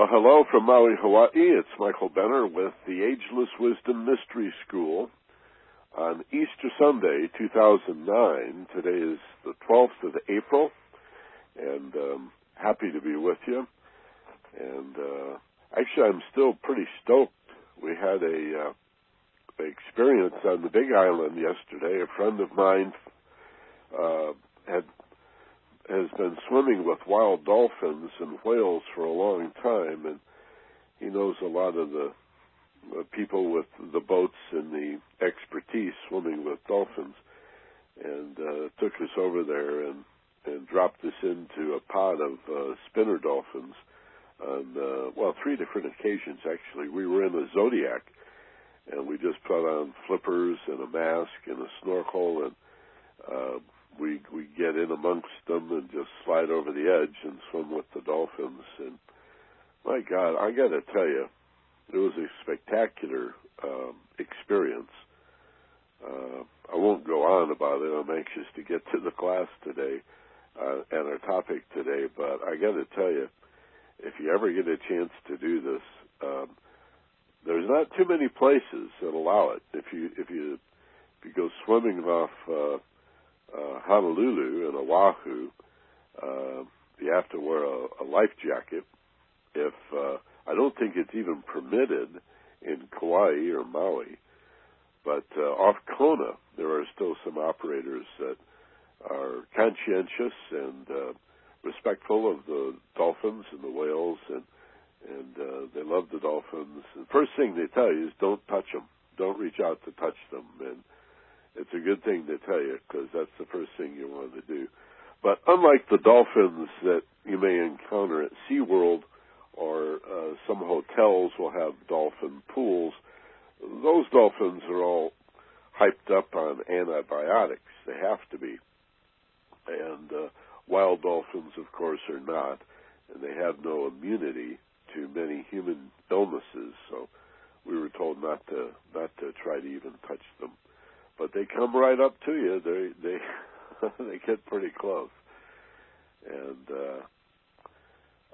Well, hello from Maui, Hawaii. It's Michael Benner with the Ageless Wisdom Mystery School on Easter Sunday, 2009. Today is the 12th of April, and happy to be with you. And actually, I'm still pretty stoked. We had an experience on the Big Island yesterday. A friend of mine has been swimming with wild dolphins and whales for a long time, and he knows a lot of the people with the boats and the expertise swimming with dolphins, and took us over there and dropped us into a pod of spinner dolphins on, well, three different occasions, actually. We were in a Zodiac, and we just put on flippers and a mask and a snorkel, and we get in amongst them and just slide over the edge and swim with the dolphins. And my God, I got to tell you, it was a spectacular experience. I won't go on about it. I'm anxious to get to the class today and our topic today, but I got to tell you, if you ever get a chance to do this, there's not too many places that allow it. If you go swimming off Honolulu and Oahu, you have to wear a life jacket. If I don't think it's even permitted in Kauai or Maui, but off Kona, there are still some operators that are conscientious and respectful of the dolphins and the whales, and they love the dolphins. The first thing they tell you is don't touch them. Don't reach out to touch them, and it's a good thing to tell you, because that's the first thing you want to do. But unlike the dolphins that you may encounter at SeaWorld, or some hotels will have dolphin pools, those dolphins are all hyped up on antibiotics. They have to be. And wild dolphins, of course, are not, and they have no immunity to many human illnesses, so we were told not to try to even touch them. But they come right up to you. They get pretty close, and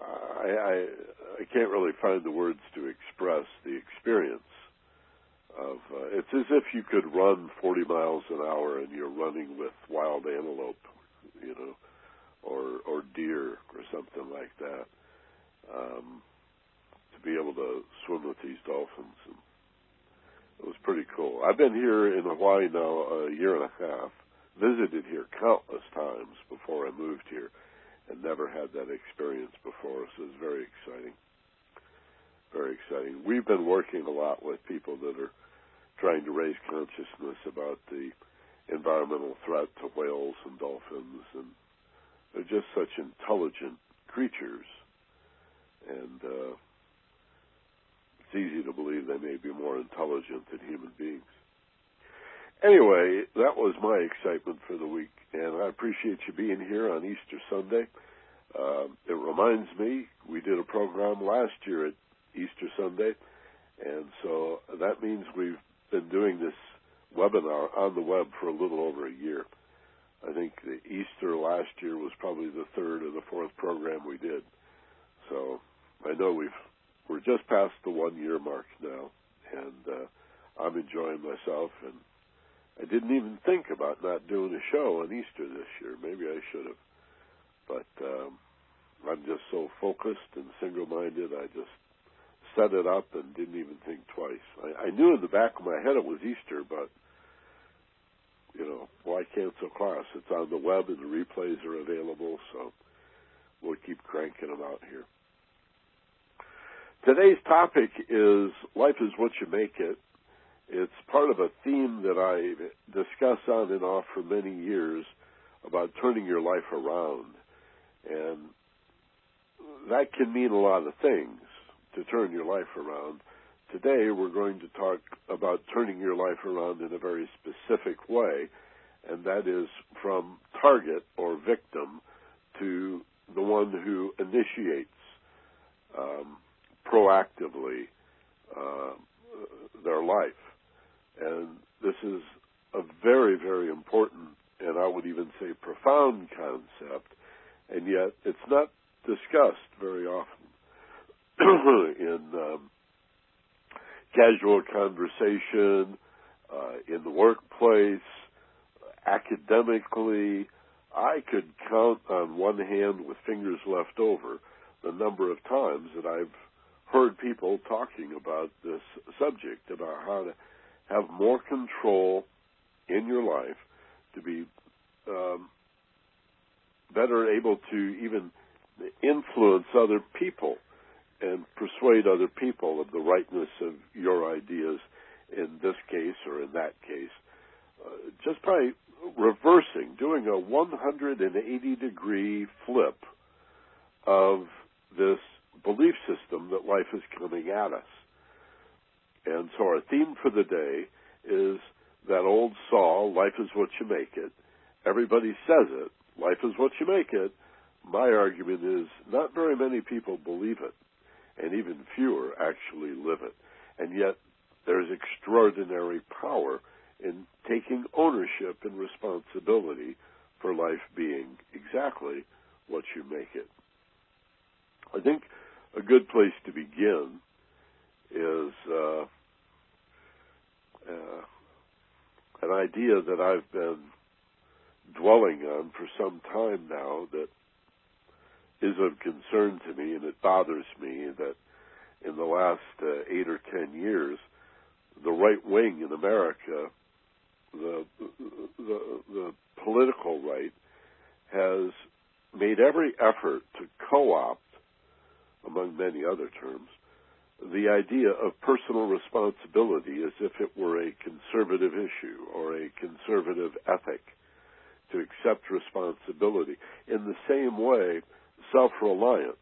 I can't really find the words to express the experience of. It's as if you could run 40 miles an hour and you're running with wild antelope, you know, or deer or something like that. To be able to swim with these dolphins. And it was pretty cool. I've been here in Hawaii now a year and a half, visited here countless times before I moved here, and never had that experience before, so it's very exciting. Very exciting. We've been working a lot with people that are trying to raise consciousness about the environmental threat to whales and dolphins, and they're just such intelligent creatures, and it's easy to believe they may be more intelligent than human beings. Anyway, that was my excitement for the week, and I appreciate you being here on Easter Sunday. It reminds me, we did a program last year at Easter Sunday, and so that means we've been doing this webinar on the web for a little over a year. I think the Easter last year was probably the third or the fourth program we did. So I know we're just past the one-year mark now, and I'm enjoying myself. And I didn't even think about not doing a show on Easter this year. Maybe I should have. But I'm just so focused and single-minded, I just set it up and didn't even think twice. I knew in the back of my head it was Easter, but, you know, why cancel class? It's on the web and the replays are available, so we'll keep cranking them out here. Today's topic is Life is What You Make It. It's part of a theme that I discuss on and off for many years about turning your life around. And that can mean a lot of things, to turn your life around. Today we're going to talk about turning your life around in a very specific way, and that is from target or victim to the one who initiates proactively their life. And this is a very, very important, and I would even say profound concept, and yet it's not discussed very often. in casual conversation, in the workplace, academically. I could count on one hand with fingers left over the number of times that I've heard people talking about this subject, about how to have more control in your life, to be better able to even influence other people and persuade other people of the rightness of your ideas in this case or in that case. Just by reversing, doing a 180-degree flip of this belief system that life is coming at us. And so our theme for the day is that old saw, life is what you make it. Everybody says it, life is what you make it. My argument is not very many people believe it, and even fewer actually live it. And yet there's extraordinary power in taking ownership and responsibility for life being exactly what you make it. I think a good place to begin is an idea that I've been dwelling on for some time now that is of concern to me, and it bothers me that in the last 8 or 10 years, the right wing in America, the political right, has made every effort to co-opt, among many other terms, the idea of personal responsibility as if it were a conservative issue or a conservative ethic, to accept responsibility. In the same way, self-reliance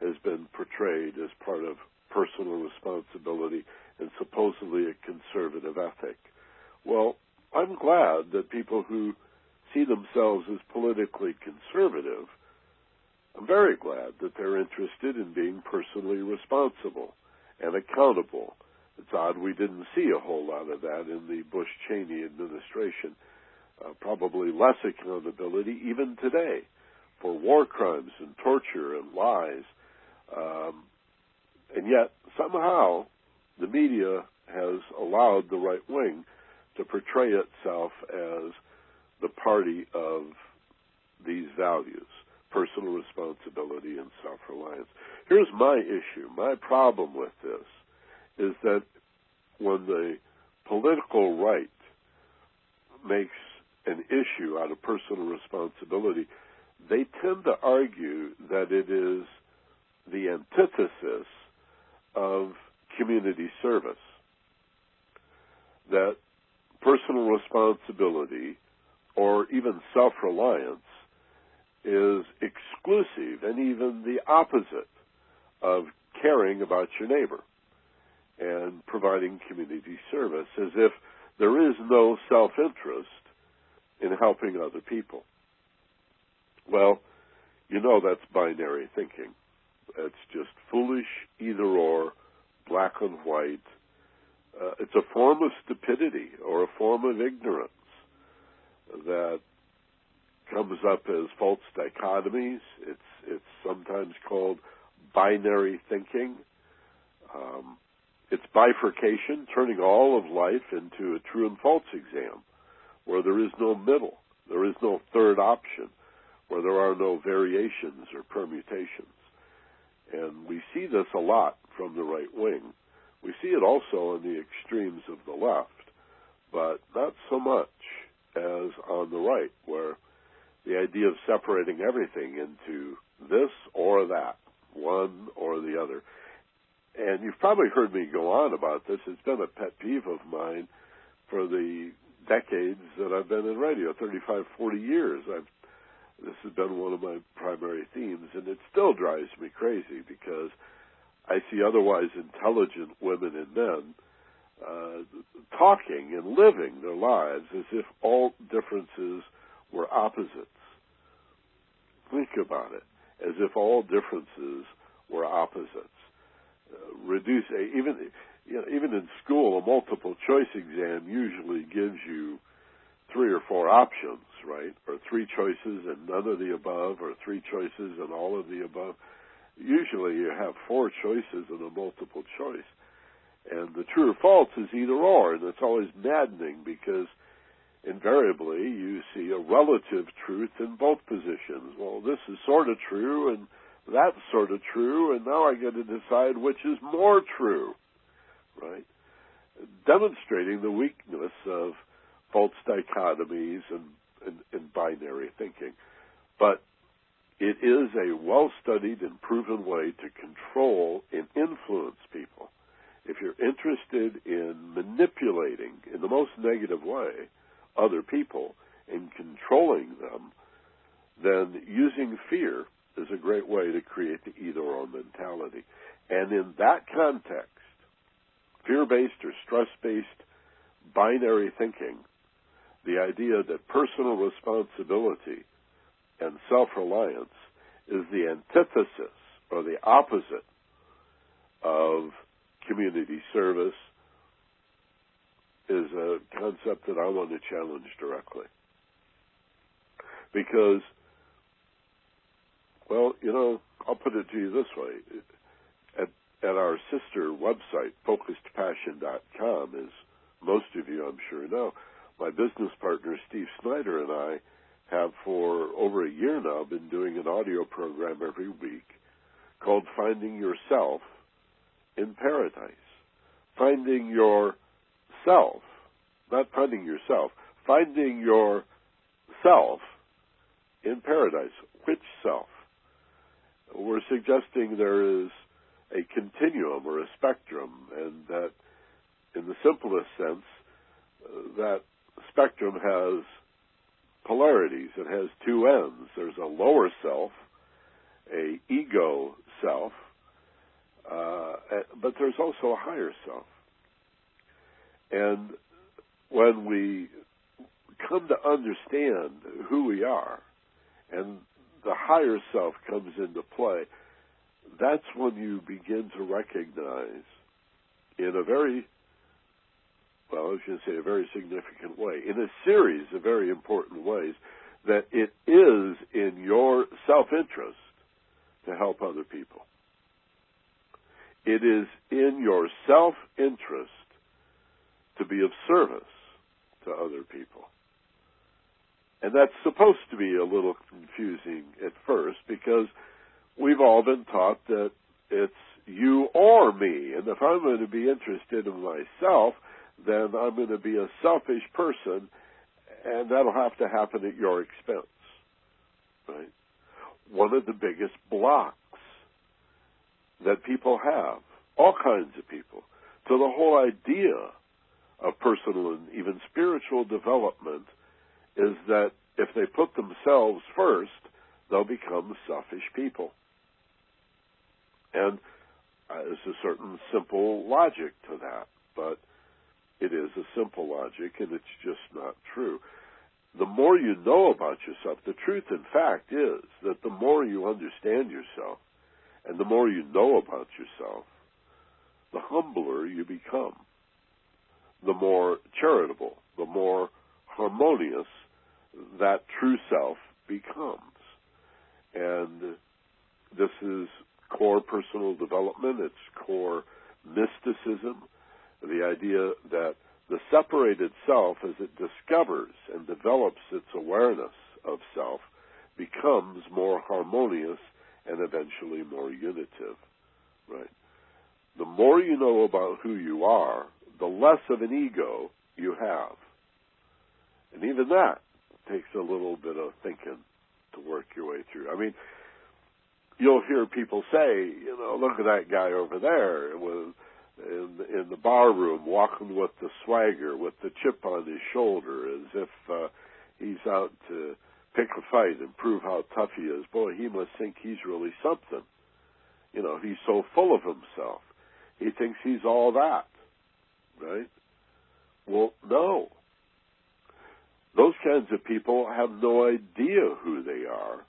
has been portrayed as part of personal responsibility and supposedly a conservative ethic. Well, I'm glad that people who see themselves as politically conservative, I'm very glad that they're interested in being personally responsible and accountable. It's odd we didn't see a whole lot of that in the Bush-Cheney administration. Probably less accountability even today for war crimes and torture and lies. And yet, somehow, the media has allowed the right wing to portray itself as the party of these values, personal responsibility and self-reliance. Here's my issue. My problem with this is that when the political right makes an issue out of personal responsibility, they tend to argue that it is the antithesis of community service, that personal responsibility or even self-reliance is exclusive and even the opposite of caring about your neighbor and providing community service, as if there is no self-interest in helping other people. Well, you know that's binary thinking. It's just foolish either-or, black and white. It's a form of stupidity or a form of ignorance that comes up as false dichotomies. It's sometimes called binary thinking. It's bifurcation, turning all of life into a true and false exam, where there is no middle, there is no third option, where there are no variations or permutations. And we see this a lot from the right wing. We see it also on the extremes of the left, but not so much as on the right, where the idea of separating everything into this or that, one or the other. And you've probably heard me go on about this. It's been a pet peeve of mine for the decades that I've been in radio, 35, 40 years. This has been one of my primary themes, and it still drives me crazy because I see otherwise intelligent women and men talking and living their lives as if all differences were opposites. Think about it, as if all differences were opposites. Even in school, a multiple-choice exam usually gives you 3 or 4 options, right? Or 3 choices and none of the above, or 3 choices and all of the above. usually you have four choices and a multiple choice. And the true or false is either or, and it's always maddening because invariably you see a relative truth in both positions. Well, this is sort of true, and that's sort of true, and now I get to decide which is more true, right? Demonstrating the weakness of false dichotomies and binary thinking. But it is a well-studied and proven way to control and influence people. If you're interested in manipulating, in the most negative way, other people and controlling them, then using fear is a great way to create the either-or mentality. And in that context, fear-based or stress-based binary thinking, the idea that personal responsibility and self-reliance is the antithesis or the opposite of community service, is a concept that I want to challenge directly. Because, well, you know, I'll put it to you this way. At our sister website, FocusedPassion.com, as most of you, I'm sure, know, my business partner, Steve Snyder, and I have for over a year now been doing an audio program every week called Finding Yourself in Paradise. Finding yourself, not finding yourself, finding yourself in paradise. Which self? We're suggesting there is a continuum or a spectrum, and that in the simplest sense, that spectrum has polarities. It has two ends. There's a lower self, a ego self, but there's also a higher self. And when we come to understand who we are and the higher self comes into play, that's when you begin to recognize in a very, well, I was going to say a very significant way, in a series of very important ways, that it is in your self-interest to help other people. It is in your self-interest to be of service to other people. And that's supposed to be a little confusing at first, because we've all been taught that it's you or me. And if I'm going to be interested in myself, then I'm going to be a selfish person, and that'll have to happen at your expense, right? One of the biggest blocks that people have, all kinds of people, to the whole idea of personal and even spiritual development is that if they put themselves first, they'll become selfish people. And there's a certain simple logic to that, but it is a simple logic, and it's just not true. The more you know about yourself, the truth, in fact, is that the more you understand yourself and the more you know about yourself, the humbler you become, the more charitable, the more harmonious that true self becomes. And this is core personal development. It's core mysticism. The idea that the separated self, as it discovers and develops its awareness of self, becomes more harmonious and eventually more unitive, right? The more you know about who you are, the less of an ego you have. And even that takes a little bit of thinking to work your way through. I mean, you'll hear people say, you know, look at that guy over there with in the bar room, walking with the swagger, with the chip on his shoulder, as if he's out to pick a fight and prove how tough he is. Boy, he must think he's really something. You know, he's so full of himself. He thinks he's all that, right? Well, no. Those kinds of people have no idea who they are,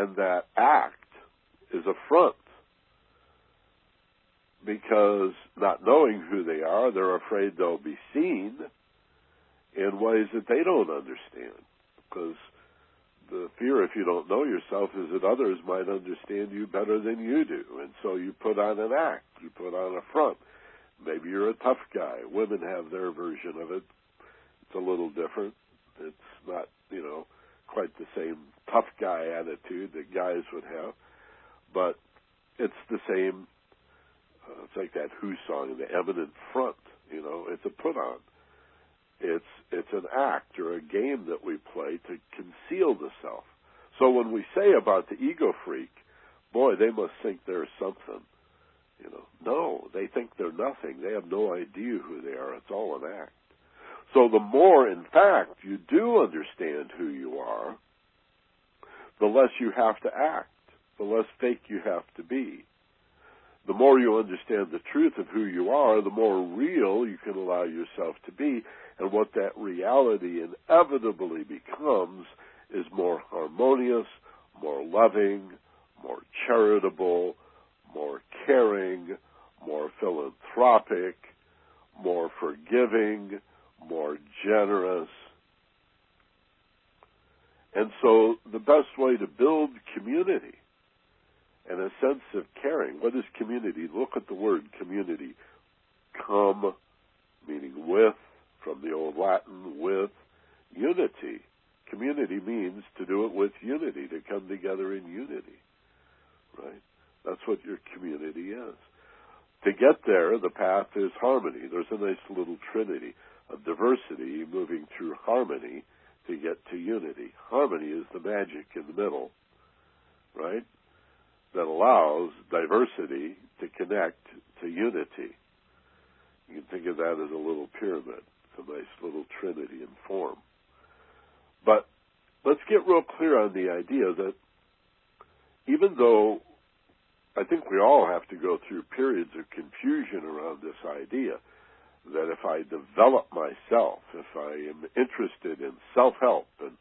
and that act is a front. Because not knowing who they are, they're afraid they'll be seen in ways that they don't understand. Because the fear, if you don't know yourself, is that others might understand you better than you do. And so you put on an act. You put on a front. Maybe you're a tough guy. Women have their version of it. It's a little different. It's not, you know, quite the same tough guy attitude that guys would have. But it's the same. It's like that Who song, the eminent front. You know, it's a put on. It's an act or a game that we play to conceal the self. So when we say about the ego freak, boy, they must think they're something. You know, no, they think they're nothing. They have no idea who they are. It's all an act. So the more, in fact, you do understand who you are, the less you have to act, the less fake you have to be. The more you understand the truth of who you are, the more real you can allow yourself to be, and what that reality inevitably becomes is more harmonious, more loving, more charitable, more caring, more philanthropic, more forgiving, more generous. And so the best way to build community and a sense of caring. What is community? Look at the word community. Come, meaning with, from the old Latin, with, unity. Community means to do it with unity, to come together in unity, right? That's what your community is. To get there, the path is harmony. There's a nice little trinity of diversity moving through harmony to get to unity. Harmony is the magic in the middle, right? That allows diversity to connect to unity. You can think of that as a little pyramid. It's a nice little trinity in form. But let's get real clear on the idea that even though I think we all have to go through periods of confusion around this idea that if I develop myself, if I am interested in self-help and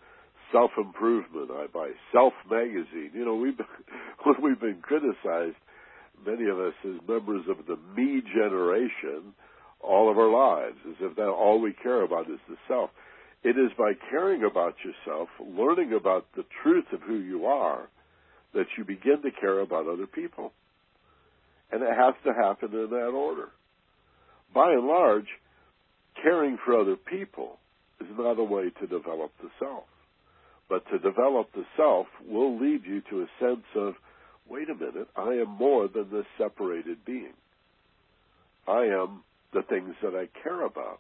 self-improvement, I buy Self magazine. You know, we've been criticized, many of us, as members of the me generation all of our lives, as if that all we care about is the self. It is by caring about yourself, learning about the truth of who you are, that you begin to care about other people. And it has to happen in that order. By and large, caring for other people is not a way to develop the self. But to develop the self will lead you to a sense of, wait a minute, I am more than this separated being. I am the things that I care about.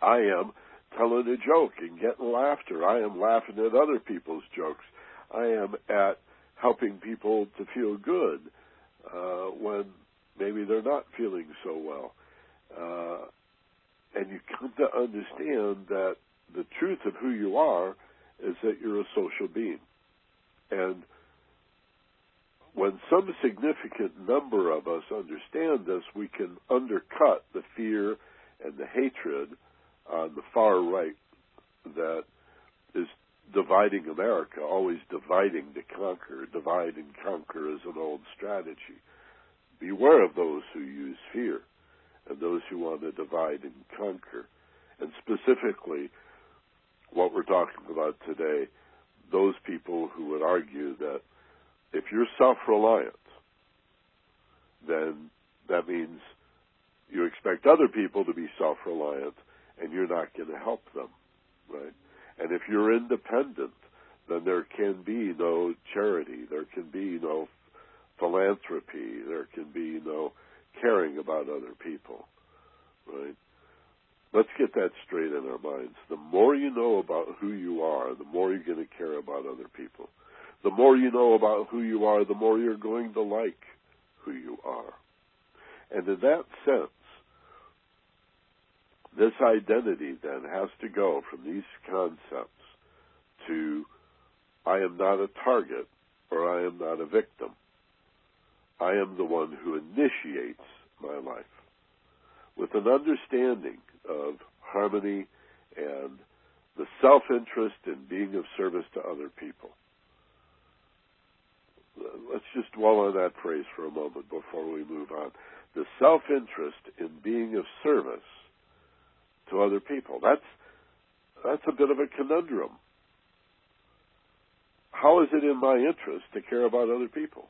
I am telling a joke and getting laughter. I am laughing at other people's jokes. I am at helping people to feel good when maybe they're not feeling so well. And you come to understand that the truth of who you are is that you're a social being. And when some significant number of us understand this, we can undercut the fear and the hatred on the far right that is dividing America, always dividing to conquer. Divide and conquer is an old strategy. Beware of those who use fear and those who want to divide and conquer. And specifically, what we're talking about today, those people who would argue that if you're self-reliant, then that means you expect other people to be self-reliant and you're not going to help them, right? And if you're independent, then there can be no charity, there can be no philanthropy, there can be no caring about other people, right? Let's get that straight in our minds. The more you know about who you are, the more you're going to care about other people. The more you know about who you are, the more you're going to like who you are. And in that sense, this identity then has to go from these concepts to I am not a target or I am not a victim. I am the one who initiates my life. With an understanding of harmony and the self-interest in being of service to other people. Let's just dwell on that phrase for a moment before we move on. The self-interest in being of service to other people. That's a bit of a conundrum. how is it in my interest to care about other people?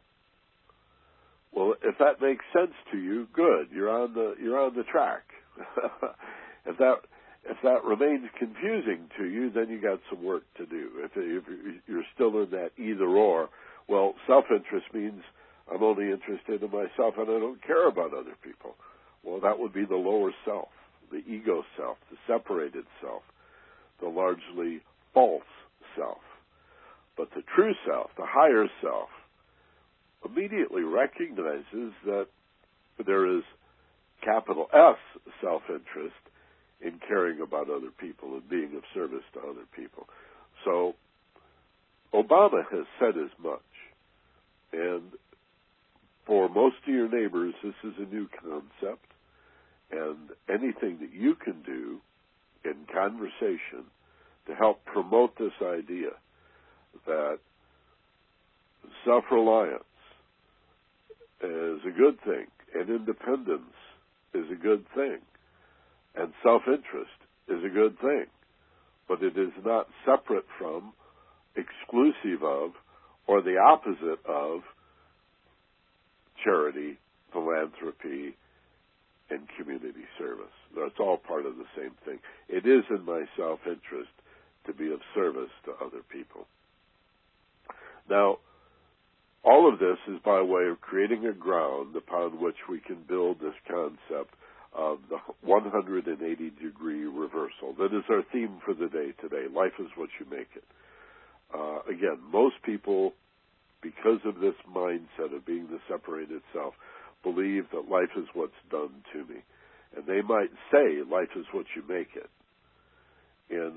Well, if that makes sense to you, good. You're on the track. If that remains confusing to you, then you got some work to do. If you're still in that either or, well, self-interest means I'm only interested in myself and I don't care about other people. Well, that would be the lower self, the ego self, the separated self, the largely false self. But the true self, the higher self, immediately recognizes that there is capital S self-interest in caring about other people and being of service to other people. So Obama has said as much. And for most of your neighbors, this is a new concept. And anything that you can do in conversation to help promote this idea that self-reliance is a good thing and independence is a good thing and self-interest is a good thing, but it is not separate from, exclusive of, or the opposite of charity, philanthropy, and community service. That's all part of the same thing. It is in my self-interest to be of service to other people. Now, all of this is by way of creating a ground upon which we can build this concept of the 180-degree reversal. That is our theme for the day today. Life is what you make it. Again, most people, because of this mindset of being the separated self, believe that life is what's done to me. And they might say life is what you make it in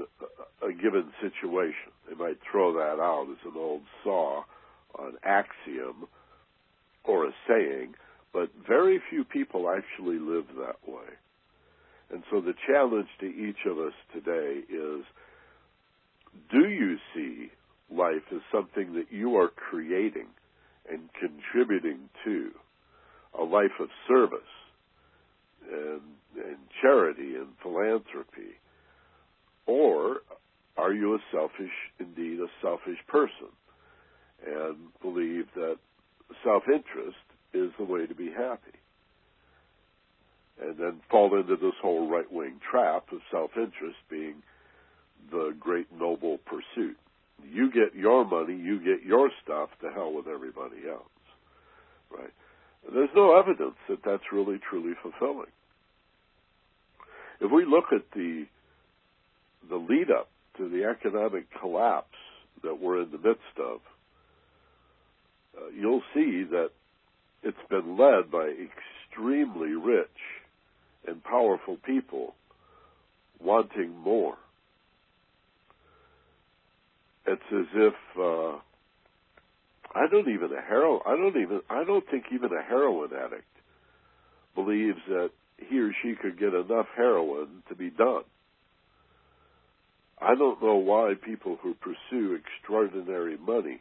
a given situation. They might throw that out as an old saw, an axiom, or a saying, but very few people actually live that way. And so the challenge to each of us today is, do you see life as something that you are creating and contributing to? A life of service and charity and philanthropy? Or are you indeed a selfish person and believe that self-interest is the way to be happy? And then fall into this whole right-wing trap of self-interest being the great noble pursuit. You get your money, you get your stuff, to hell with everybody else, right? There's no evidence that that's really, truly fulfilling. If we look at the lead-up to the economic collapse that we're in the midst of, you'll see that it's been led by extremely rich and powerful people wanting more. It's as if I don't think even a heroin addict believes that he or she could get enough heroin to be done. I don't know why people who pursue extraordinary money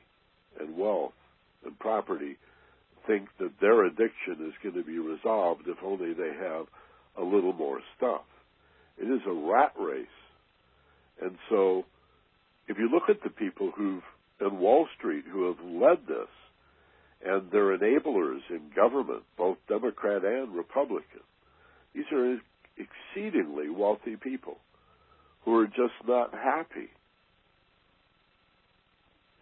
and wealth and property think that their addiction is going to be resolved if only they have a little more stuff. It is a rat race. And so if you look at the people in Wall Street who have led this and their enablers in government, both Democrat and Republican, these are exceedingly wealthy people who are just not happy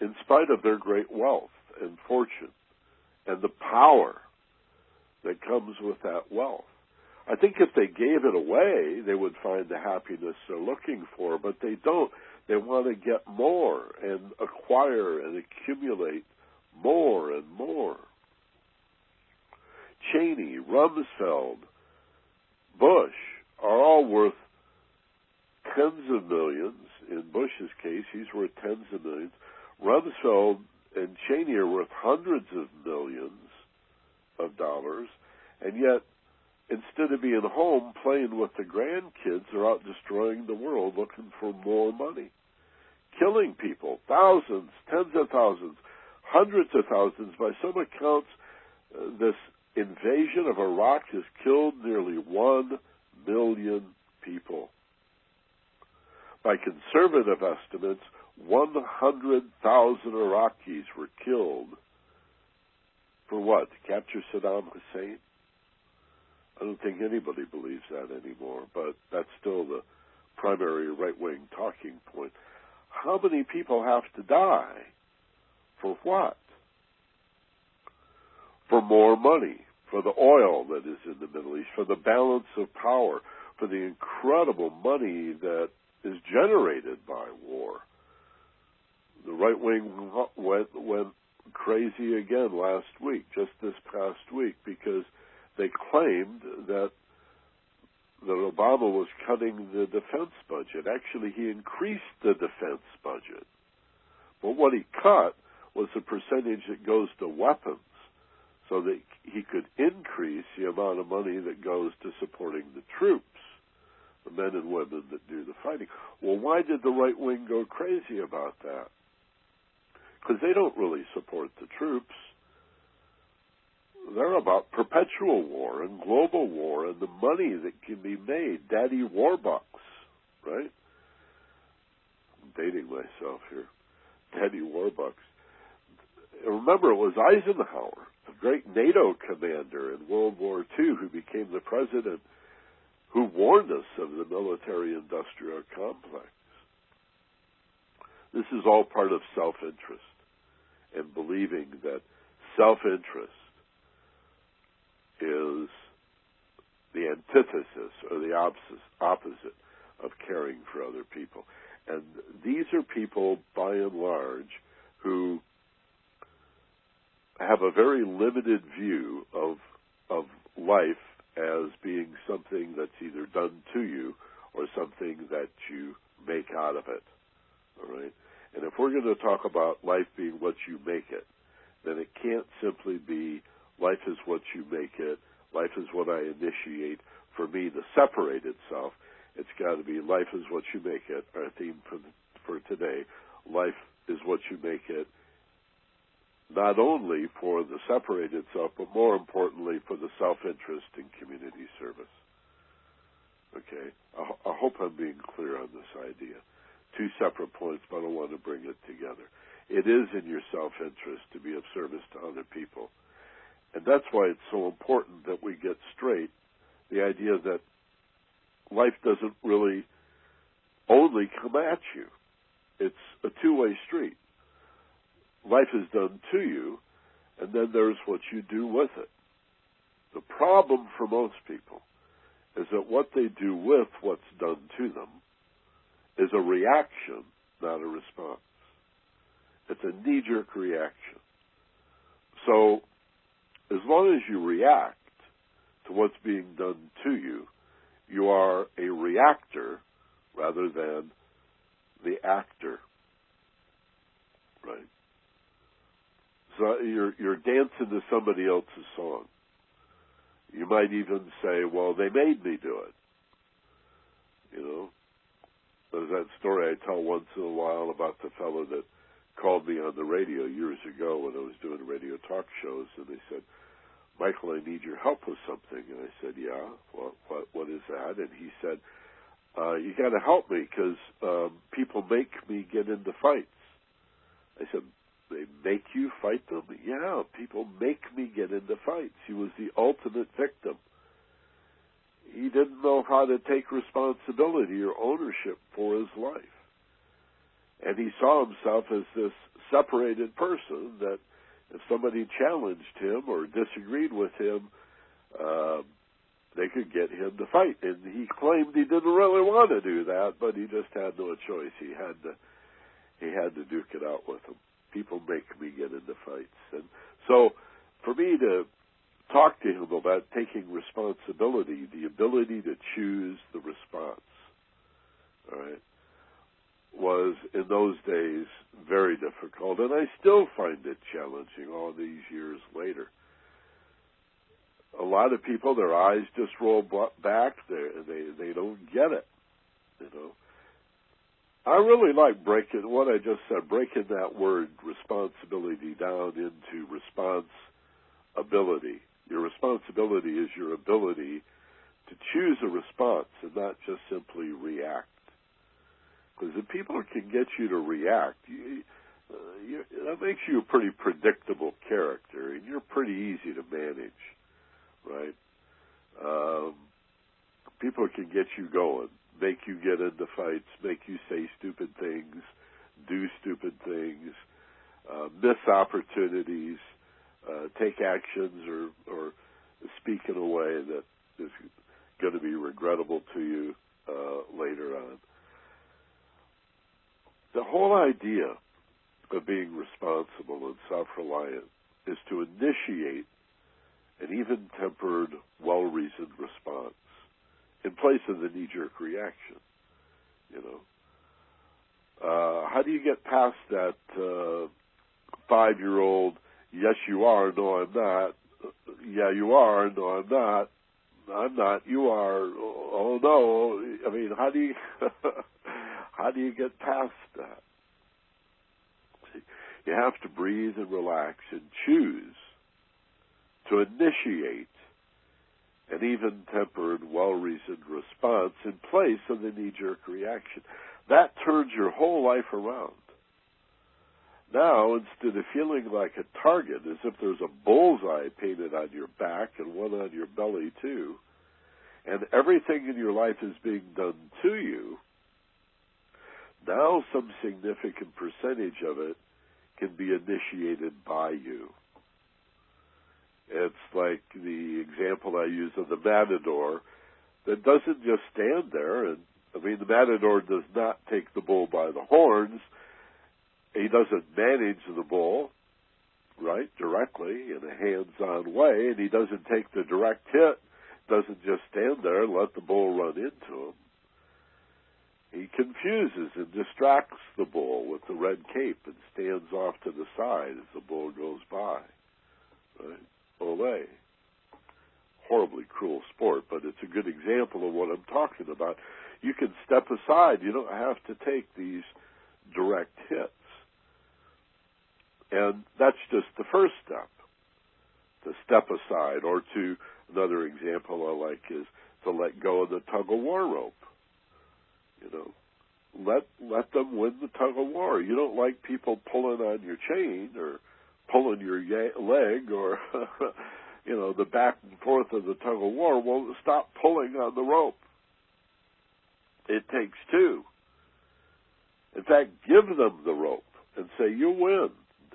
in spite of their great wealth and fortune and the power that comes with that wealth. I think if they gave it away, they would find the happiness they're looking for, but they don't. They want to get more and acquire and accumulate more and more. Cheney, Rumsfeld, Bush are all worth tens of millions. In Bush's case, he's worth tens of millions. Rumsfeld and Cheney are worth hundreds of millions of dollars, and yet instead of being home playing with the grandkids, they're out destroying the world looking for more money. Killing people, thousands, tens of thousands, hundreds of thousands. By some accounts, this invasion of Iraq has killed nearly 1 million people. By conservative estimates, 100,000 Iraqis were killed for what? To capture Saddam Hussein? I don't think anybody believes that anymore, but that's still the primary right-wing talking point. How many people have to die for what? For more money, for the oil that is in the Middle East, for the balance of power, for the incredible money that is generated by war. The right wing went crazy again last week, just this past week, because they claimed that Obama was cutting the defense budget. Actually, he increased the defense budget. But what he cut was the percentage that goes to weapons, so that he could increase the amount of money that goes to supporting the troops, the men and women that do the fighting. Well, why did the right wing go crazy about that? Because they don't really support the troops. They're about perpetual war and global war and the money that can be made. Daddy Warbucks, right? I'm dating myself here. Daddy Warbucks. Remember, it was Eisenhower, the great NATO commander in World War II, who became the president, who warned us of the military-industrial complex. This is all part of self-interest and believing that self-interest is the antithesis or the opposite of caring for other people. And these are people, by and large, who have a very limited view of life as being something that's either done to you or something that you make out of it, all right? And if we're going to talk about life being what you make it, then it can't simply be life is what you make it, life is what I initiate. For me to separate itself, it's got to be life is what you make it, our theme for today. Life is what you make it, not only for the separate itself, but more importantly for the self-interest and community service. Okay, I hope I'm being clear on this idea. Two separate points, but I want to bring it together. It is in your self-interest to be of service to other people. And that's why it's so important that we get straight the idea that life doesn't really only come at you. It's a two-way street. Life is done to you, and then there's what you do with it. The problem for most people is that what they do with what's done to them is a reaction, not a response. It's a knee-jerk reaction. So as long as you react to what's being done to you, you are a reactor rather than the actor, right? So you're dancing to somebody else's song. You might even say, well, they made me do it. You know, there's that story I tell once in a while about the fellow that called me on the radio years ago when I was doing radio talk shows, and they said, Michael, I need your help with something. And I said, yeah, well, what is that? And he said, you got to help me because people make me get into fights. I said, they make you fight them? Yeah, people make me get into fights. He was the ultimate victim. He didn't know how to take responsibility or ownership for his life. And he saw himself as this separated person that if somebody challenged him or disagreed with him, they could get him to fight. And he claimed he didn't really want to do that, but he just had no choice. He had to duke it out with them. People make me get into fights. And so for me to talk to him about taking responsibility, the ability to choose the response, all right, was in those days very difficult. And I still find it challenging all these years later. A lot of people, their eyes just roll back. They don't get it, you know. I really like breaking what I just said, breaking that word responsibility down into responsibility. Your responsibility is your ability to choose a response and not just simply react. Because if people can get you to react, that makes you a pretty predictable character, and you're pretty easy to manage, right? People can get you going, make you get into fights, make you say stupid things, do stupid things, miss opportunities, take actions or speak in a way that is going to be regrettable to you later on. The whole idea of being responsible and self-reliant is to initiate an even-tempered, well-reasoned response in place of the knee-jerk reaction, you know. How do you get past that 5-year-old, yes, you are, no, I'm not, yeah, you are, no, I'm not, you are, oh, no. I mean, how do you get past that? See, you have to breathe and relax and choose to initiate an even-tempered, well-reasoned response in place of the knee-jerk reaction. That turns your whole life around. Now, instead of feeling like a target, as if there's a bullseye painted on your back and one on your belly, too, and everything in your life is being done to you, now some significant percentage of it can be initiated by you. It's like the example I use of the matador that doesn't just stand there. And I mean, the matador does not take the bull by the horns. He doesn't manage the bull, right, directly in a hands-on way, and he doesn't take the direct hit, doesn't just stand there and let the bull run into him. He confuses and distracts the bull with the red cape and stands off to the side as the bull goes by, right? Olay. Horribly cruel sport, but it's a good example of what I'm talking about. You can step aside. You don't have to take these direct hits. And that's just the first step, to step aside. Or to, another example I like is to let go of the tug-of-war rope. You know, let them win the tug-of-war. You don't like people pulling on your chain or pulling your leg or, you know, the back and forth of the tug-of-war. Well, stop pulling on the rope. It takes two. In fact, give them the rope and say, you win.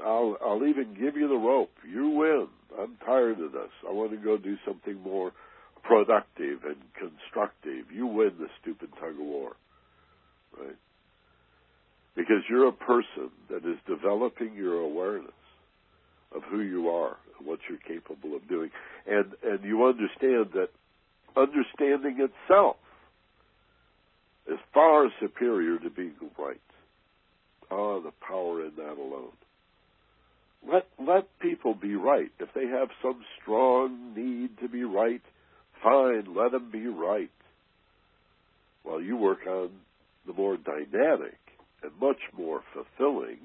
I'll even give you the rope. You win. I'm tired of this. I want to go do something more productive and constructive. You win the stupid tug-of-war, right? Because you're a person that is developing your awareness of who you are and what you're capable of doing. And you understand that understanding itself is far superior to being right. Oh, the power in that alone. Let people be right. If they have some strong need to be right, fine, let them be right. While you work on the more dynamic and much more fulfilling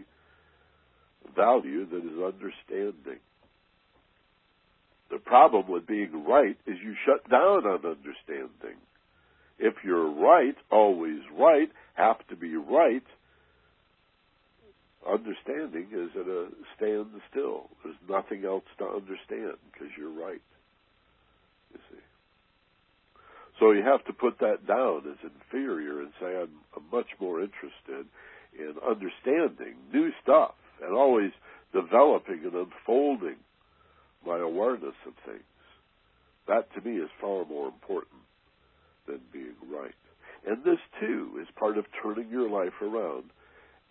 value that is understanding. The problem with being right is you shut down on understanding. If you're right, always right, have to be right, understanding is at a standstill. There's nothing else to understand because you're right, you see. So you have to put that down as inferior and say, I'm much more interested in understanding new stuff and always developing and unfolding my awareness of things. That, to me, is far more important than being right. And this, too, is part of turning your life around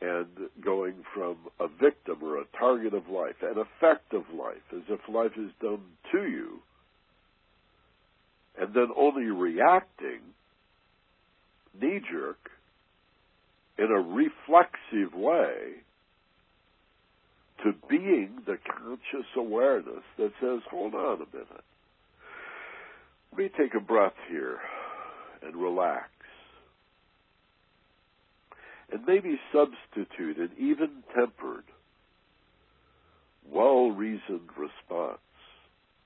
and going from a victim or a target of life, an effect of life, as if life is done to you, and then only reacting, knee-jerk, in a reflexive way, to being the conscious awareness that says, hold on a minute. Let me take a breath here and relax. And maybe substitute an even-tempered, well-reasoned response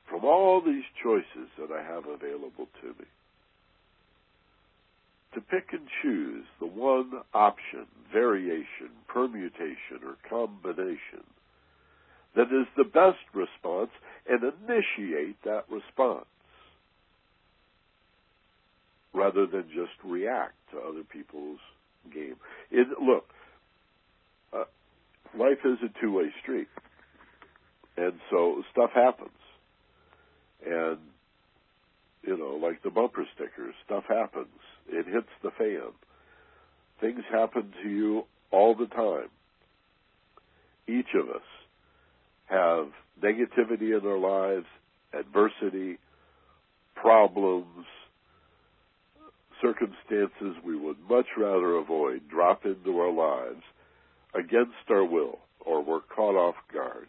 from all these choices that I have available to me to pick and choose the one option, variation, permutation, or combination that is the best response and initiate that response rather than just react to other people's game. Life is a two-way street, and so stuff happens. And, like the bumper stickers, stuff happens. It hits the fan. Things happen to you all the time. Each of us have negativity in our lives, adversity, problems, circumstances we would much rather avoid drop into our lives against our will, or we're caught off guard.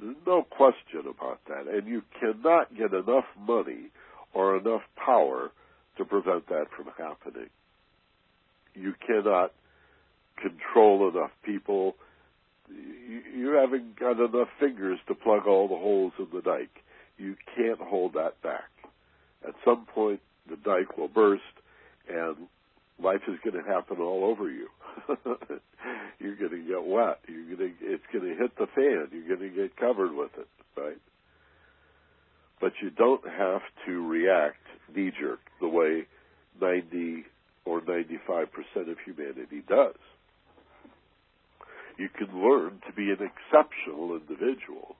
There's no question about that. And you cannot get enough money or enough power to prevent that from happening. You cannot control enough people. You haven't got enough fingers to plug all the holes in the dike. You can't hold that back. At some point, the dike will burst, and life is going to happen all over you. You're going to get wet. It's going to hit the fan. You're going to get covered with it, right? But you don't have to react knee-jerk the way 90 or 95% of humanity does. You can learn to be an exceptional individual.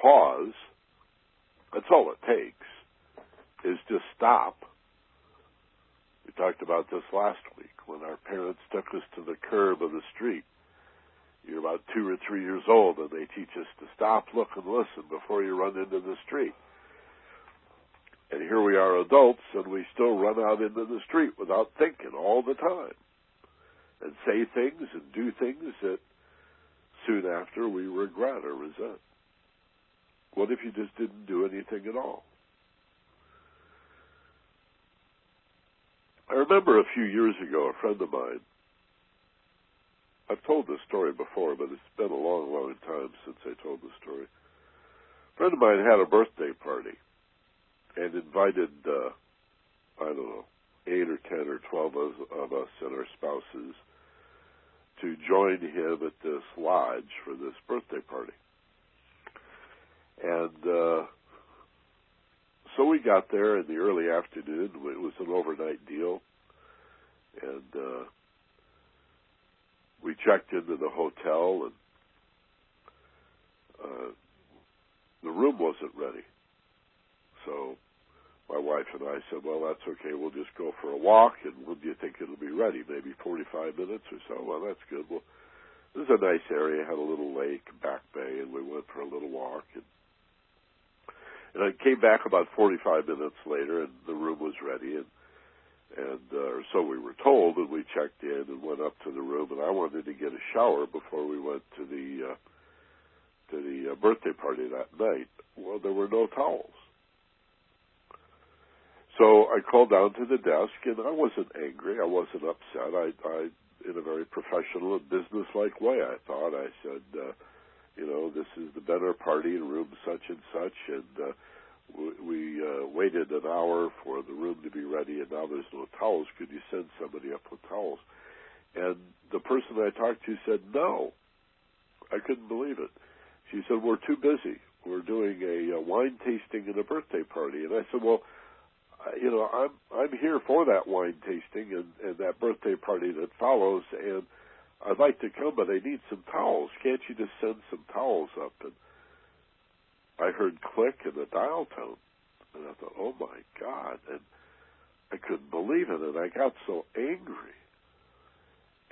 Pause. That's all it takes, is just stop. We talked about this last week when our parents took us to the curb of the street. You're about 2 or 3 years old, and they teach us to stop, look, and listen before you run into the street. And here we are adults, and we still run out into the street without thinking all the time and say things and do things that soon after we regret or resent. What if you just didn't do anything at all? I remember a few years ago, a friend of mine, I've told this story before, but it's been a long, long time since I told the story. A friend of mine had a birthday party and invited, 8 or 10 or 12 of us and our spouses to join him at this lodge for this birthday party. And so we got there in the early afternoon. It was an overnight deal. And we checked into the hotel, and the room wasn't ready. So my wife and I said, well, that's okay. We'll just go for a walk, and when do you think it'll be ready? Maybe 45 minutes or so. Well, that's good. Well, this is a nice area. It had a little lake, back bay, and we went for a little walk. And I came back about 45 minutes later, and the room was ready, and so we were told, and we checked in and went up to the room, and I wanted to get a shower before we went to the birthday party that night. Well, there were no towels. So I called down to the desk, and I wasn't angry. I wasn't upset. I in a very professional and businesslike way, I thought, I said, this is the Benner party in room such and such, and we waited an hour for the room to be ready, and now there's no towels. Could you send somebody up with towels? And the person I talked to said, no. I couldn't believe it. She said, we're too busy. We're doing a wine tasting and a birthday party. And I said, well, I'm here for that wine tasting and that birthday party that follows, and I'd like to come, but I need some towels. Can't you just send some towels up? And I heard click and a dial tone, and I thought, oh, my God. And I couldn't believe it, and I got so angry.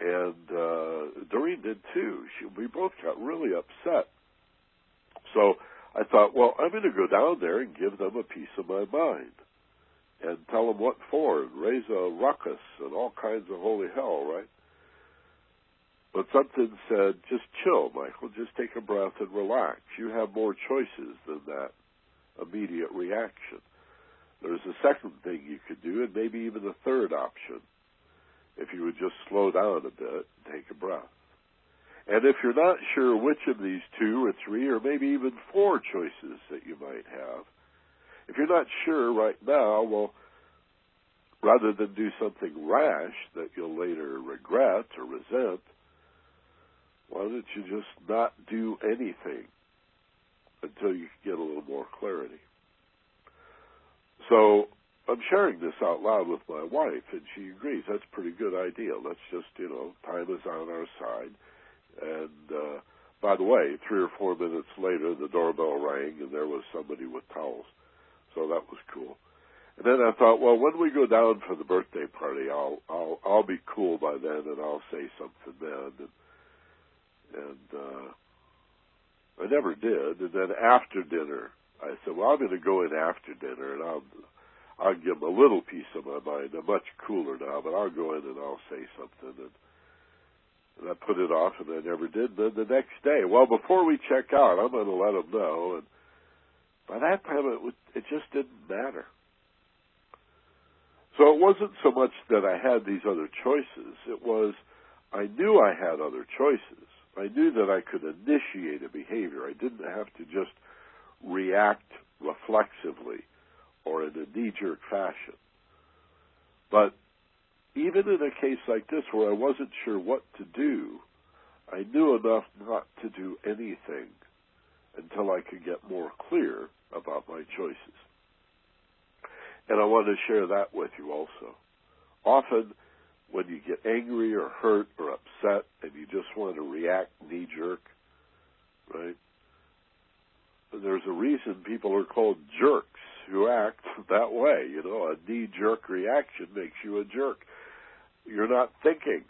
And Doreen did, too. We both got really upset. So I thought, well, I'm going to go down there and give them a piece of my mind and tell them what for and raise a ruckus and all kinds of holy hell, right? But something said, just chill, Michael. Just take a breath and relax. You have more choices than that immediate reaction. There's a second thing you could do, and maybe even a third option, if you would just slow down a bit and take a breath. And if you're not sure which of these 2 or 3 or maybe even 4 choices that you might have, if you're not sure right now, well, rather than do something rash that you'll later regret or resent, why don't you just not do anything until you get a little more clarity? So I'm sharing this out loud with my wife, and she agrees. That's a pretty good idea. Let's just, you know, time is on our side. And by the way, 3 or 4 minutes later, the doorbell rang, and there was somebody with towels. So that was cool. And then I thought, well, when we go down for the birthday party, I'll be cool by then, and I'll say something then. And I never did. And then after dinner, I said, well, I'm going to go in after dinner, and I'll give them a little piece of my mind. I'm much cooler now, but I'll go in and I'll say something. And I put it off, and I never did. Then the next day, well, before we check out, I'm going to let them know. And by that time, it just didn't matter. So it wasn't so much that I had these other choices. It was I knew I had other choices. I knew that I could initiate a behavior. I didn't have to just react reflexively or in a knee-jerk fashion. But even in a case like this where I wasn't sure what to do, I knew enough not to do anything until I could get more clear about my choices. And I want to share that with you also. Often, when you get angry or hurt or upset and you just want to react knee-jerk, right? There's a reason people are called jerks who act that way. You know, a knee-jerk reaction makes you a jerk. You're not thinking.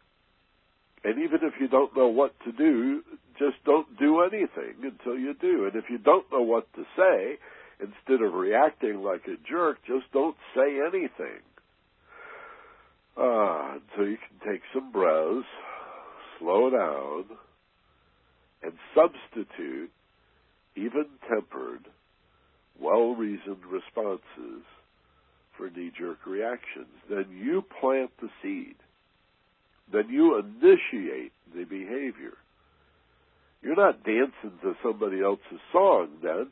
And even if you don't know what to do, just don't do anything until you do. And if you don't know what to say, instead of reacting like a jerk, just don't say anything. So you can take some breaths, slow down, and substitute even-tempered, well-reasoned responses for knee-jerk reactions. Then you plant the seed. Then you initiate the behavior. You're not dancing to somebody else's song then.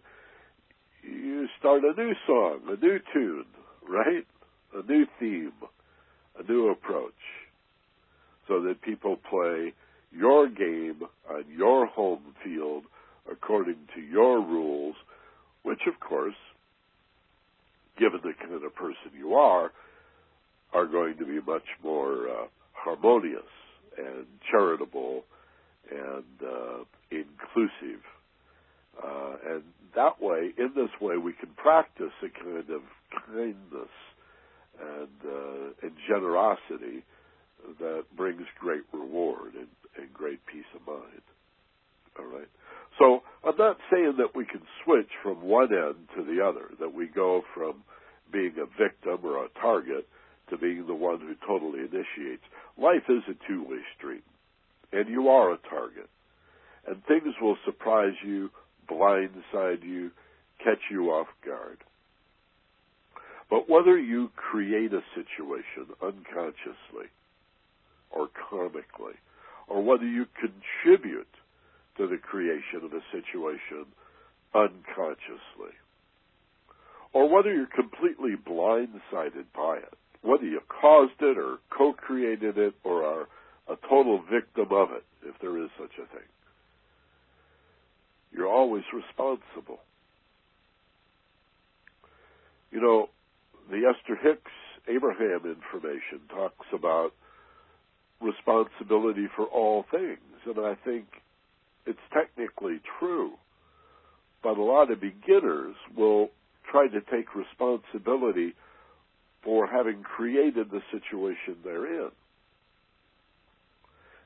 You start a new song, a new tune, right? A new theme, a new approach, so that people play your game on your home field according to your rules, which, of course, given the kind of person you are going to be much more harmonious and charitable and inclusive. And that way, in this way, we can practice a kind of kindness and generosity that brings great reward and great peace of mind. All right? So I'm not saying that we can switch from one end to the other, that we go from being a victim or a target to being the one who totally initiates. Life is a two-way street, and you are a target. And things will surprise you, blindside you, catch you off guard. But whether you create a situation unconsciously or karmically, or whether you contribute to the creation of a situation unconsciously, or whether you're completely blindsided by it, whether you caused it or co-created it or are a total victim of it, if there is such a thing, you're always responsible. You know, the Esther Hicks Abraham information talks about responsibility for all things, and I think it's technically true, but a lot of beginners will try to take responsibility for having created the situation they're in.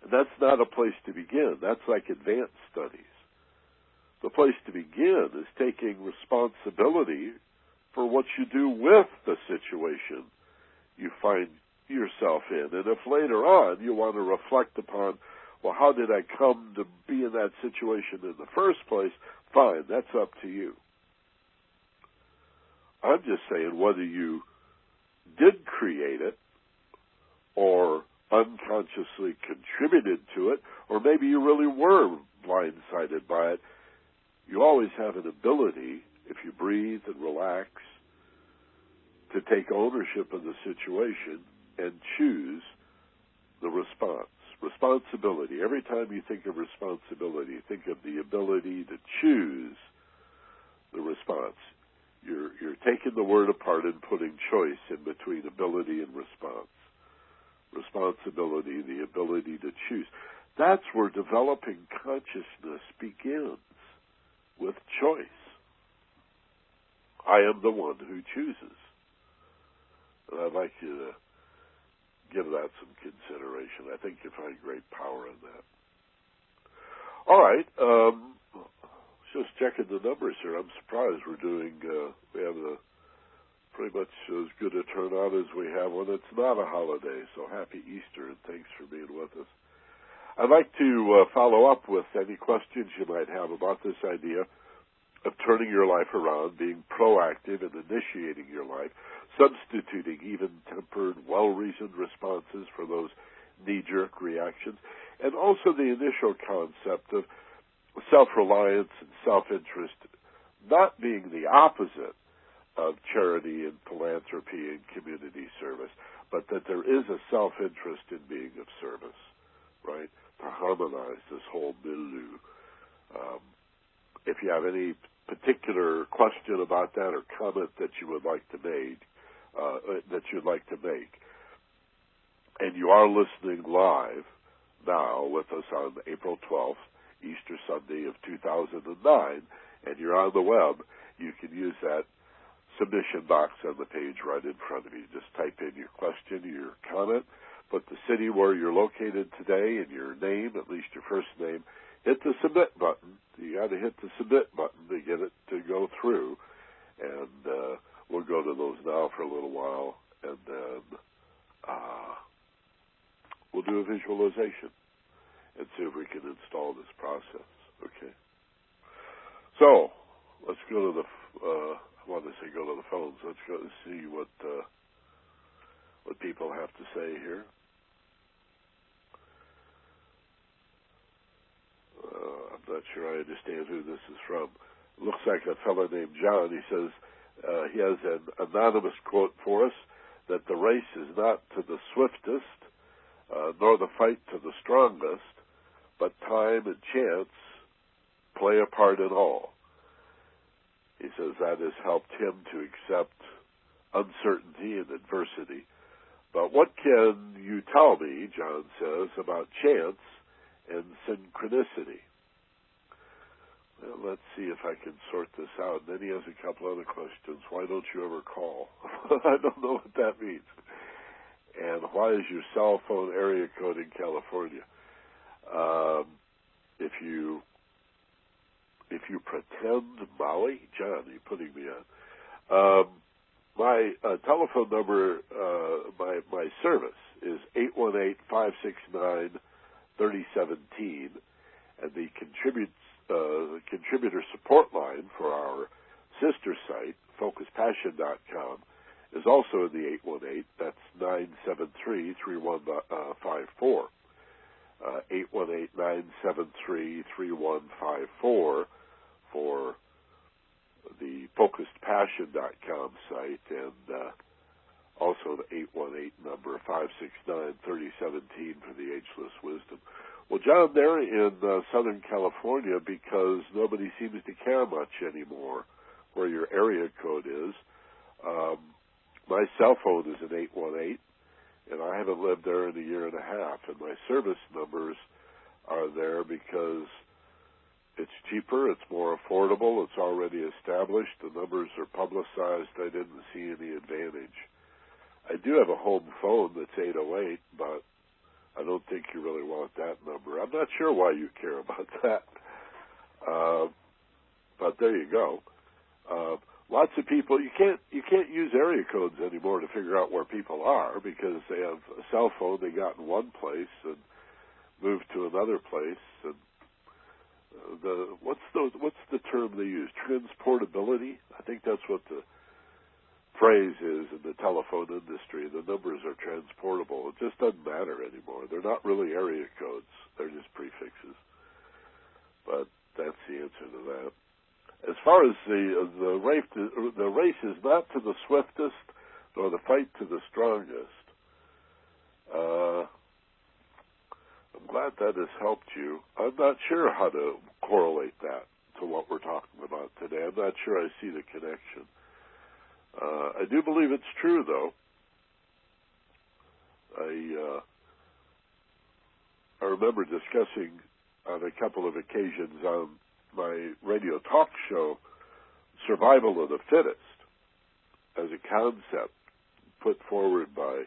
And that's not a place to begin. That's like advanced studies. The place to begin is taking responsibility for what you do with the situation you find yourself in. And if later on you want to reflect upon, well, how did I come to be in that situation in the first place? Fine, that's up to you. I'm just saying whether you did create it or unconsciously contributed to it, or maybe you really were blindsided by it, you always have an ability, if you breathe and relax, to take ownership of the situation and choose the response. Responsibility. Every time you think of responsibility, think of the ability to choose the response. You're taking the word apart and putting choice in between ability and response. Responsibility, the ability to choose. That's where developing consciousness begins, with choice. I am the one who chooses. And I'd like you to give that some consideration. I think you find great power in that. All right. Just checking the numbers here. I'm surprised we're doing, we have a pretty much as good a turnout as we have when it's not a holiday. So happy Easter and thanks for being with us. I'd like to follow up with any questions you might have about this idea of turning your life around, being proactive and initiating your life, substituting even-tempered, well-reasoned responses for those knee-jerk reactions, and also the initial concept of self-reliance and self-interest not being the opposite of charity and philanthropy and community service, but that there is a self-interest in being of service, right, to harmonize this whole milieu. If you have any particular question about that or comment that you would like to make, and you are listening live now with us on April 12th, Easter Sunday of 2009, and you're on the web, you can use that submission box on the page right in front of you. Just type in your question, your comment, put the city where you're located today and your name, at least your first name. Hit the submit button. You got to hit the submit button to get it to go through, and we'll go to those now for a little while, and then we'll do a visualization and see if we can install this process. Okay. So let's go to the. I want to say go to the phones. Let's go and see what people have to say here. I'm not sure I understand who this is from. Looks like a fellow named John. He says he has an anonymous quote for us that the race is not to the swiftest, nor the fight to the strongest, but time and chance play a part in all. He says that has helped him to accept uncertainty and adversity. But what can you tell me, John says, about chance and synchronicity? Well, let's see if I can sort this out. And then he has a couple other questions. Why don't you ever call? I don't know what that means. And why is your cell phone area code in California? If you pretend Maui, John, you're putting me on. My telephone number, my service is 818-569-3017, and the contributor support line for our sister site, FocusedPassion.com, is also in the 818. That's 973-3154. 818-973-3154 for the FocusedPassion.com site, and also the 818 number 569-3017 for the Ageless Wisdom. Well, John, they're in Southern California because nobody seems to care much anymore where your area code is. My cell phone is an 818, and I haven't lived there in a year and a half. And my service numbers are there because it's cheaper, it's more affordable, it's already established, the numbers are publicized. I didn't see any advantage. I do have a home phone that's 808, but I don't think you really want that number. I'm not sure why you care about that. But there you go. Lots of people, you can't use area codes anymore to figure out where people are because they have a cell phone they got in one place and moved to another place. And what's the term they use? Transportability? I think that's what the phrase is in the telephone industry. The numbers are transportable. It just doesn't matter anymore. They're not really area codes. They're just prefixes. But that's the answer to that. As far as the race is not to the swiftest, or the fight to the strongest. I'm glad that has helped you. I'm not sure how to correlate that to what we're talking about today. I'm not sure I see the connection. I do believe it's true, though. I remember discussing on a couple of occasions on my radio talk show survival of the fittest as a concept put forward by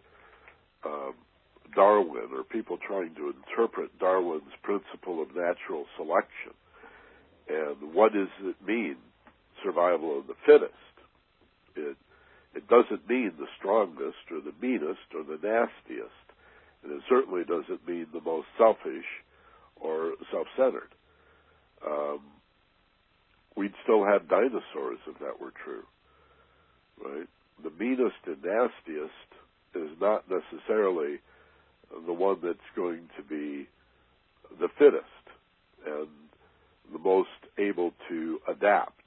Darwin, or people trying to interpret Darwin's principle of natural selection. And what does it mean, survival of the fittest? It doesn't mean the strongest or the meanest or the nastiest. And it certainly doesn't mean the most selfish or self-centered. We'd still have dinosaurs if that were true, right? The meanest and nastiest is not necessarily the one that's going to be the fittest and the most able to adapt.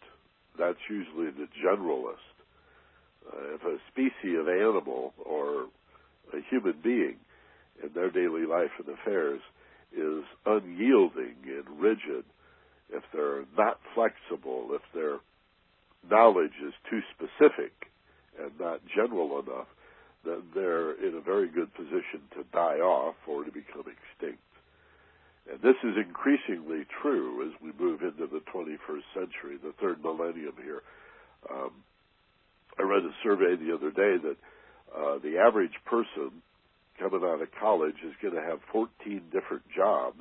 That's usually the generalist. If a species of animal or a human being in their daily life and affairs is unyielding and rigid, if they're not flexible, if their knowledge is too specific and not general enough, then they're in a very good position to die off or to become extinct. And this is increasingly true as we move into the 21st century, the third millennium here. I read a survey the other day that the average person coming out of college is going to have 14 different jobs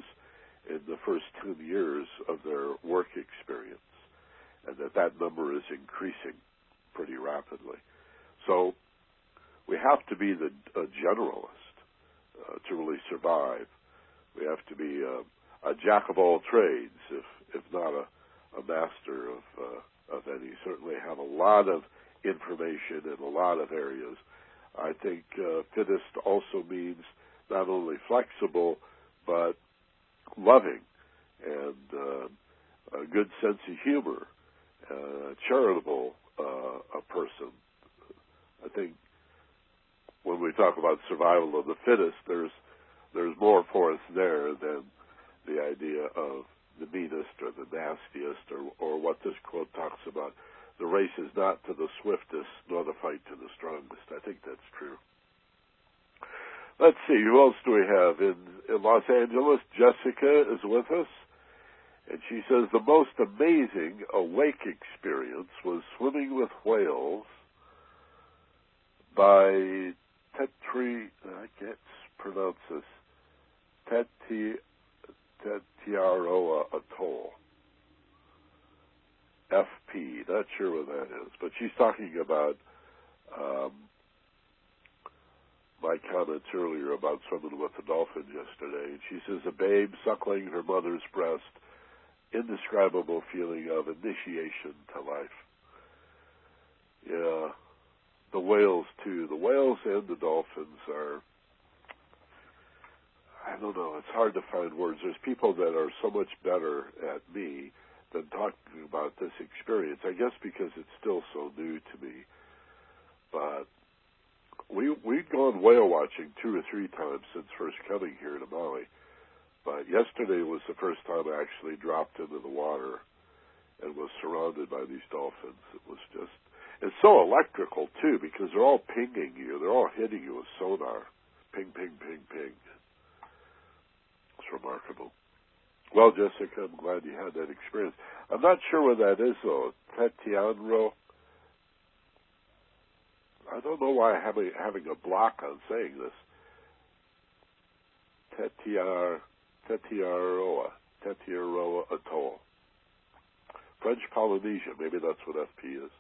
in the first 10 years of their work experience, and that number is increasing pretty rapidly. So we have to be a generalist to really survive. We have to be a jack of all trades, if not a master of any. Certainly have a lot of information in a lot of areas. I think fittest also means not only flexible, but loving and a good sense of humor, charitable a person. I think when we talk about survival of the fittest, there's more for us there than the idea of the meanest or the nastiest or what this quote talks about. The race is not to the swiftest, nor the fight to the strongest. I think that's true. Let's see, who else do we have? In Los Angeles, Jessica is with us, and she says, the most amazing awake experience was swimming with whales by I can't pronounce this, Titiaroa Atoll. FP, not sure what that is, but she's talking about my comments earlier about swimming with the dolphin yesterday. She says, a babe suckling her mother's breast, indescribable feeling of initiation to life. Yeah, the whales too. The whales and the dolphins are, I don't know, it's hard to find words. There's people that are so much better at me than talking about this experience, I guess because it's still so new to me. But we'd gone whale watching 2 or 3 times since first coming here to Maui, but yesterday was the first time I actually dropped into the water and was surrounded by these dolphins. It was just, it's so electrical too, because they're all pinging you, they're all hitting you with sonar. Ping, ping, ping, ping. It's remarkable. Well, Jessica, I'm glad you had that experience. I'm not sure what that is, though. Tetianro. I don't know why I'm having a block on saying this. Tetiaroa Atoll. French Polynesia. Maybe that's what FP is.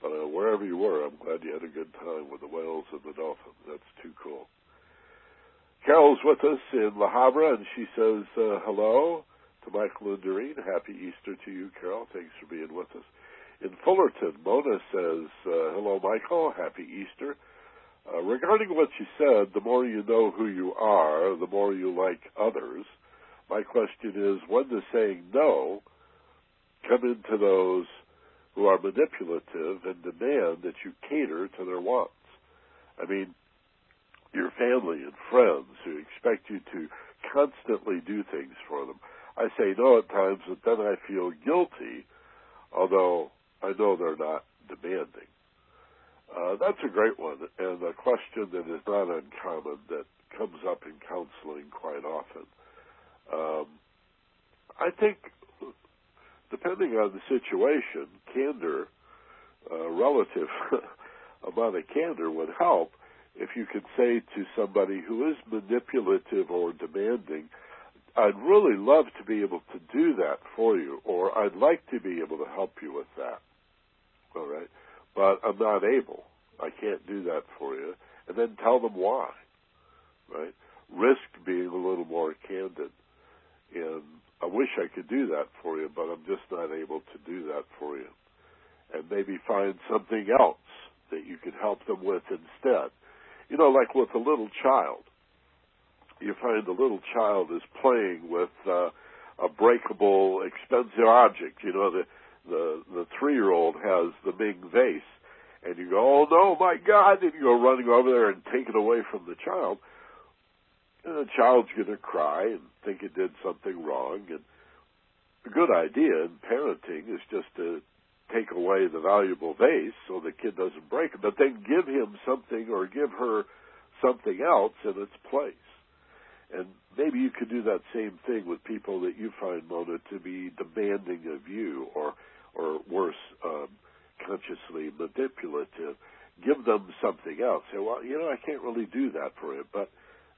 But wherever you were, I'm glad you had a good time with the whales and the dolphins. That's too cool. Carol's with us in La Habra, and she says hello to Michael and Doreen. Happy Easter to you, Carol. Thanks for being with us. In Fullerton, Mona says, hello, Michael. Happy Easter. Regarding what you said, the more you know who you are, the more you like others. My question is, when does saying no come into those who are manipulative and demand that you cater to their wants. I mean, your family and friends who expect you to constantly do things for them. I say no at times, but then I feel guilty, although I know they're not demanding. That's a great one, and a question that is not uncommon that comes up in counseling quite often. I think, depending on the situation, candor, relative amount of candor would help if you could say to somebody who is manipulative or demanding, I'd really love to be able to do that for you, or I'd like to be able to help you with that, all right? But I'm not able. I can't do that for you. And then tell them why, right? Risk being a little more candid. And I wish I could do that for you, but I'm just not able to do that for you. And maybe find something else that you could help them with instead. You know, like with a little child. You find the little child is playing with a breakable, expensive object. You know, the three-year-old has the big vase, and you go, oh, no, my God, and you go running over there and take it away from the child. And the child's going to cry and think it did something wrong. And a good idea in parenting is just to take away the valuable vase so the kid doesn't break it, but then give him something or give her something else in its place. And maybe you could do that same thing with people that you find, Mona, to be demanding of you, or worse, consciously manipulative. Give them something else. Say, well, you know, I can't really do that for you, but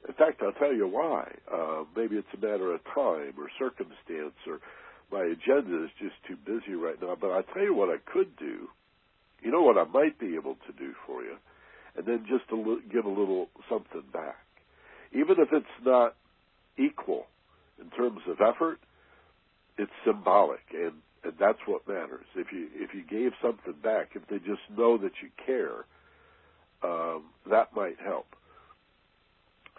in fact, I'll tell you why. Maybe it's a matter of time or circumstance, or my agenda is just too busy right now, but I'll tell you what I could do. You know what I might be able to do for you? And then just to give a little something back. Even if it's not equal in terms of effort, it's symbolic, and that's what matters. If you gave something back, if they just know that you care, that might help.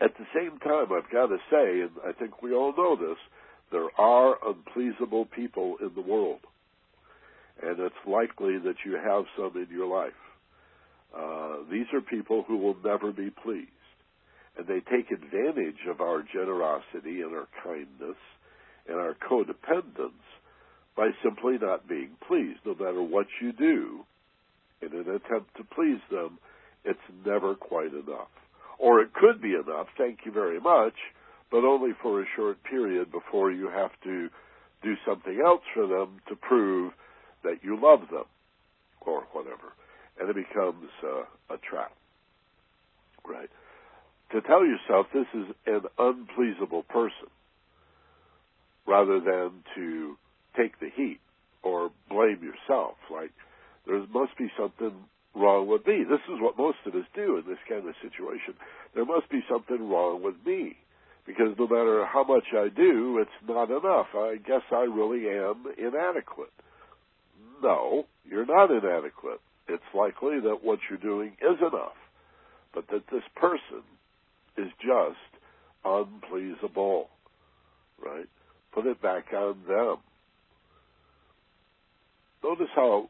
At the same time, I've got to say, and I think we all know this, there are unpleasable people in the world, and it's likely that you have some in your life. These are people who will never be pleased. And they take advantage of our generosity and our kindness and our codependence by simply not being pleased. No matter what you do, in an attempt to please them, it's never quite enough. Or it could be enough, thank you very much, but only for a short period before you have to do something else for them to prove that you love them or whatever. And it becomes a trap, right? To tell yourself this is an unpleasable person rather than to take the heat or blame yourself. Like, there must be something wrong with me. This is what most of us do in this kind of situation. There must be something wrong with me because no matter how much I do, it's not enough. I guess I really am inadequate. No, you're not inadequate. It's likely that what you're doing is enough, but that this person is just unpleasable, right? Put it back on them. Notice how,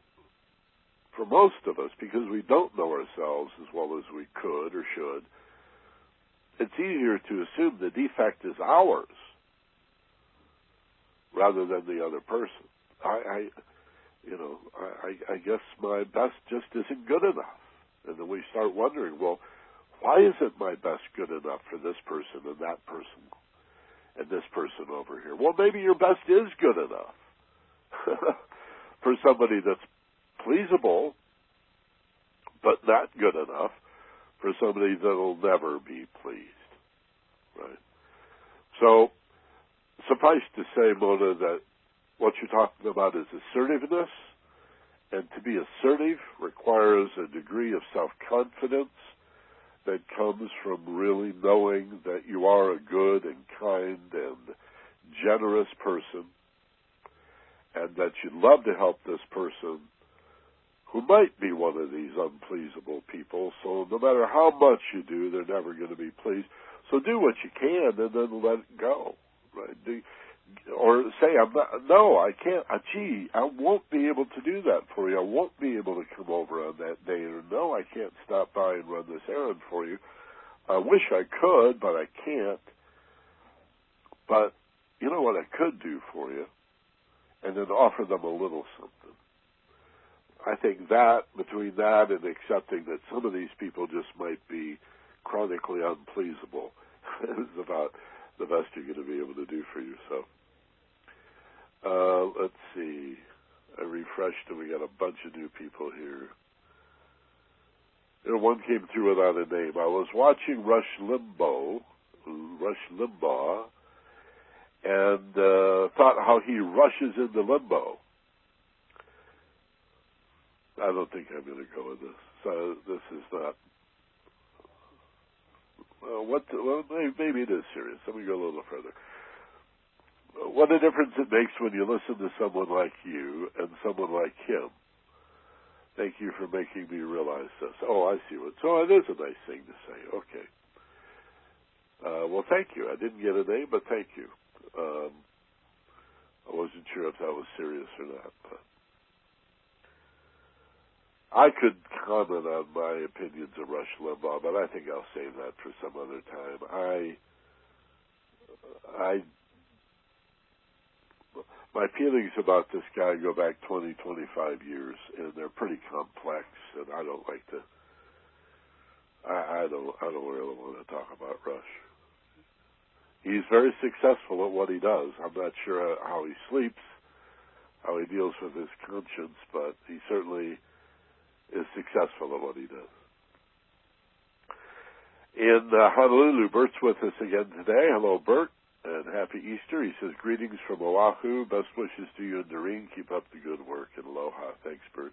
for most of us, because we don't know ourselves as well as we could or should, it's easier to assume the defect is ours rather than the other person. I guess my best just isn't good enough. And then we start wondering, well, why isn't my best good enough for this person and that person and this person over here? Well, maybe your best is good enough for somebody that's pleasable, but not good enough for somebody that'll never be pleased, right? So suffice to say, Mona, that what you're talking about is assertiveness, and to be assertive requires a degree of self-confidence that comes from really knowing that you are a good and kind and generous person and that you'd love to help this person who might be one of these unpleasable people. So no matter how much you do, they're never going to be pleased. So do what you can and then let it go. Right? Do, or say, I'm not, no, I can't, gee, I won't be able to do that for you. I won't be able to come over on that day. Or no, I can't stop by and run this errand for you. I wish I could, but I can't. But you know what I could do for you? And then offer them a little something. I think that, between that and accepting that some of these people just might be chronically unpleasable, is about the best you're going to be able to do for you. So let's see. I refreshed, and we got a bunch of new people here. You know, one came through without a name. I was watching Rush Limbaugh, and thought how he rushes into limbo. I don't think I'm going to go with this. So this is not. Well, maybe it is serious. Let me go a little further. What a difference it makes when you listen to someone like you and someone like him. Thank you for making me realize this. Oh, I see what. So it is a nice thing to say. Okay. Well, thank you. I didn't get a name, but thank you. I wasn't sure if that was serious or not, but I could comment on my opinions of Rush Limbaugh, but I think I'll save that for some other time. My feelings about this guy go back 20, 25 years, and they're pretty complex, and I don't like to. I don't really want to talk about Rush. He's very successful at what he does. I'm not sure how he sleeps, how he deals with his conscience, but he certainly is successful at what he does. In Honolulu, Bert's with us again today. Hello, Bert, and happy Easter. He says, greetings from Oahu. Best wishes to you and Doreen. Keep up the good work, and aloha. Thanks, Bert.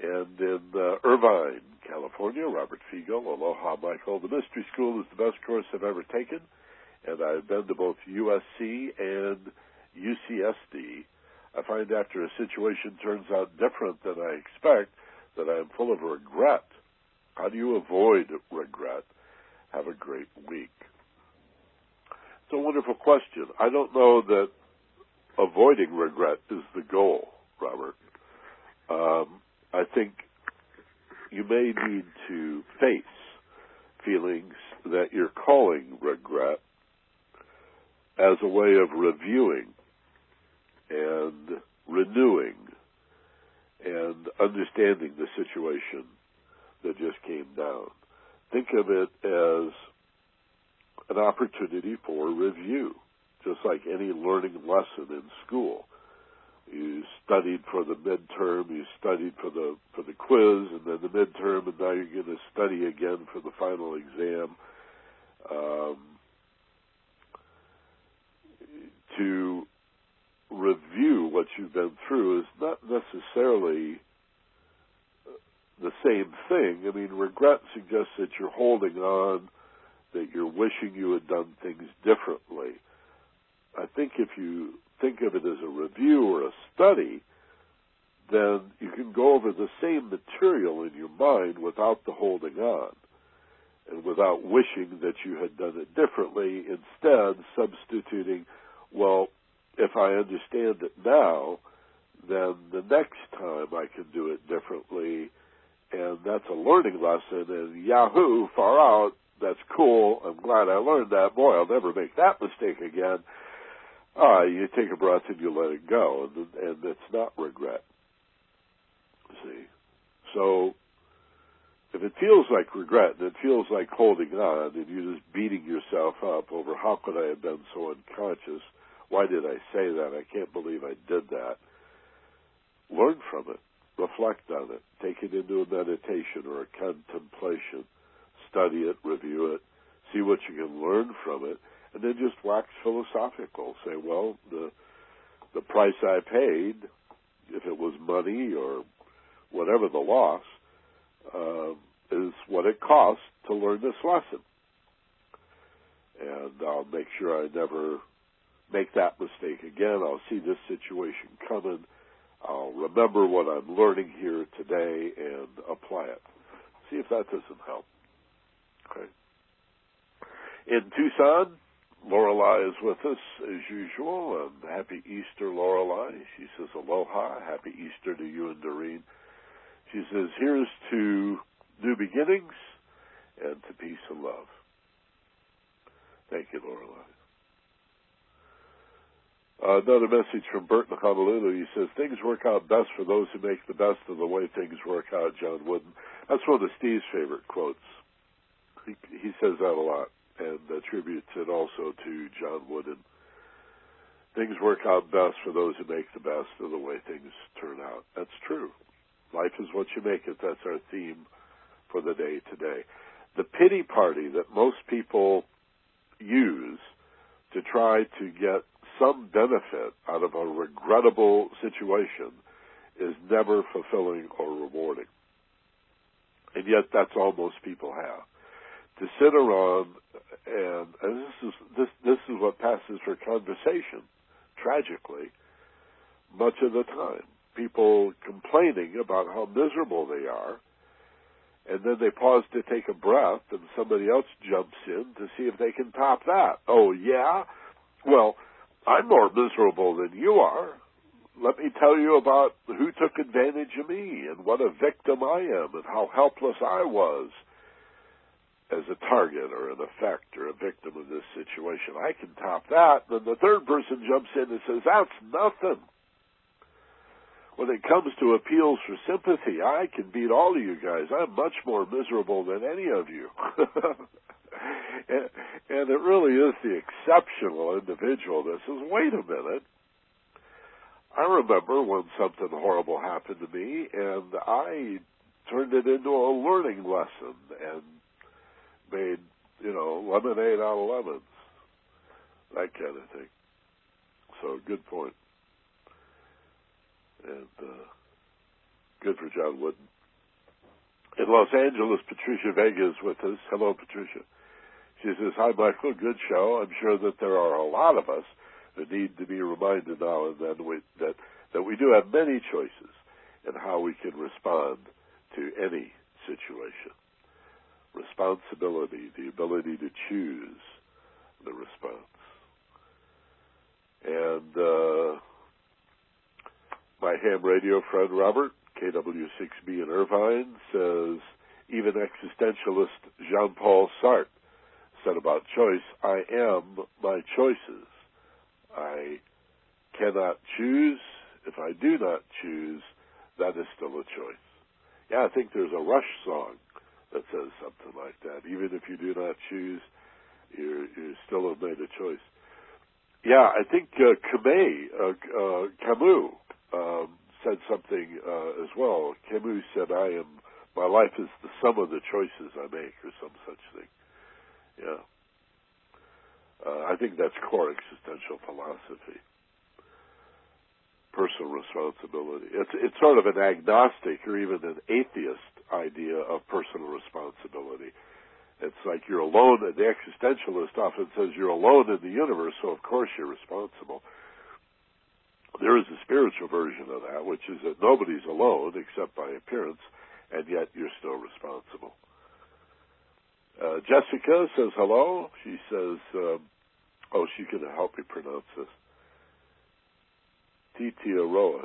And in Irvine, California, Robert Figo, aloha, Michael. The Mystery School is the best course I've ever taken, and I've been to both USC and UCSD. I find after a situation turns out different than I expect that I am full of regret. How do you avoid regret? Have a great week. It's a wonderful question. I don't know that avoiding regret is the goal, Robert. I think you may need to face feelings that you're calling regret as a way of reviewing and renewing and understanding the situation that just came down. Think of it as an opportunity for review, just like any learning lesson in school. You studied for the midterm, you studied for the quiz, and then the midterm, and now you're going to study again for the final exam to review what you've been through is not necessarily the same thing. I mean, regret suggests that you're holding on, that you're wishing you had done things differently. I think if you think of it as a review or a study, then you can go over the same material in your mind without the holding on and without wishing that you had done it differently, instead substituting, well, if I understand it now, then the next time I can do it differently, and that's a learning lesson, and yahoo, far out, that's cool, I'm glad I learned that, boy, I'll never make that mistake again. You take a breath and you let it go, and it's not regret. See? So if it feels like regret and it feels like holding on and you're just beating yourself up over how could I have been so unconscious, why did I say that, I can't believe I did that, learn from it, reflect on it, take it into a meditation or a contemplation, study it, review it, see what you can learn from it, and then just wax philosophical. Say, well, the price I paid, if it was money or whatever the loss, is what it cost to learn this lesson. And I'll make sure I never make that mistake again. I'll see this situation coming. I'll remember what I'm learning here today and apply it. See if that doesn't help. Okay. In Tucson, Lorelai is with us as usual. Happy Easter, Lorelai. She says, aloha. Happy Easter to you and Doreen. She says, here's to new beginnings and to peace and love. Thank you, Lorelai. Another message from Bert in Honolulu. He says, things work out best for those who make the best of the way things work out, John Wooden. That's one of Steve's favorite quotes. He says that a lot and attributes it also to John Wooden. Things work out best for those who make the best of the way things turn out. That's true. Life is what you make it. That's our theme for the day today. The pity party that most people use to try to get some benefit out of a regrettable situation is never fulfilling or rewarding. And yet that's all most people have. To sit around, and this is what passes for conversation, tragically, much of the time. People complaining about how miserable they are, and then they pause to take a breath, and somebody else jumps in to see if they can top that. Oh, yeah? Well, I'm more miserable than you are. Let me tell you about who took advantage of me and what a victim I am and how helpless I was as a target or an effect or a victim of this situation. I can top that. Then the third person jumps in and says, that's nothing. When it comes to appeals for sympathy, I can beat all of you guys. I'm much more miserable than any of you. and it really is the exceptional individual that says, wait a minute. I remember when something horrible happened to me, and I turned it into a learning lesson and made, lemonade out of lemons, that kind of thing. So good point. And good for John Wooden. In Los Angeles, Patricia Vega is with us. Hello, Patricia. She says, hi, Michael. Good show. I'm sure that there are a lot of us who need to be reminded now and then that we do have many choices in how we can respond to any situation. Responsibility, the ability to choose the response. And my ham radio friend Robert, KW6B in Irvine, says, even existentialist Jean-Paul Sartre said about choice, I am my choices. I cannot choose. If I do not choose, that is still a choice. Yeah, I think there's a Rush song that says something like that. Even if you do not choose, you still have made a choice. Yeah, I think Camus said something as well. Camus said, my life is the sum of the choices I make, or some such thing. Yeah. I think that's core existential philosophy. Personal responsibility. It's sort of an agnostic or even an atheist idea of personal responsibility. It's like you're alone. The existentialist often says you're alone in the universe, so of course you're responsible. There is a spiritual version of that, which is that nobody's alone except by appearance, and yet you're still responsible. Jessica says hello. She says, she can help me pronounce this. Titiaroa,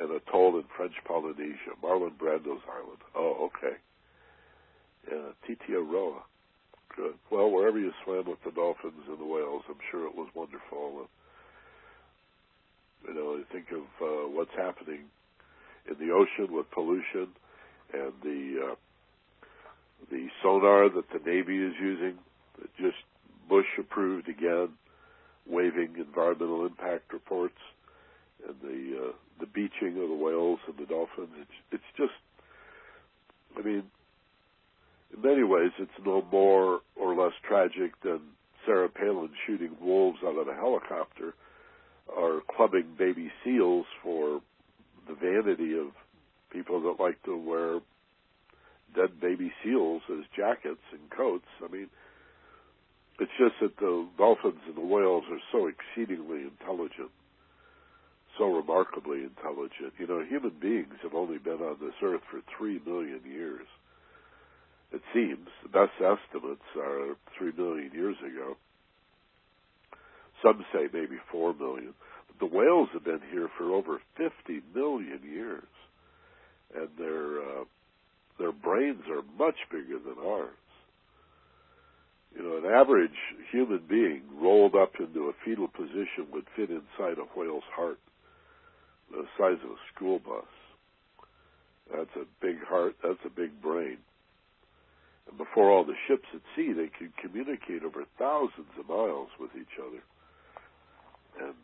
an atoll in French Polynesia, Marlon Brando's island. Oh, okay. Yeah, Titiaroa. Good. Well, wherever you swam with the dolphins and the whales, I'm sure it was wonderful. I think of what's happening in the ocean with pollution and the sonar that the Navy is using, that just Bush approved again, waiving environmental impact reports. And the beaching of the whales and the dolphins, it's just, in many ways it's no more or less tragic than Sarah Palin shooting wolves out of a helicopter or clubbing baby seals for the vanity of people that like to wear dead baby seals as jackets and coats. It's just that the dolphins and the whales are so exceedingly intelligent. So remarkably intelligent. Human beings have only been on this earth for 3 million years. It seems the best estimates are 3 million years ago. Some say maybe 4 million. But the whales have been here for over 50 million years, and their brains are much bigger than ours. You know, an average human being rolled up into a fetal position would fit inside a whale's heart, the size of a school bus. That's a big heart. That's a big brain. And before all the ships at sea, they could communicate over thousands of miles with each other. And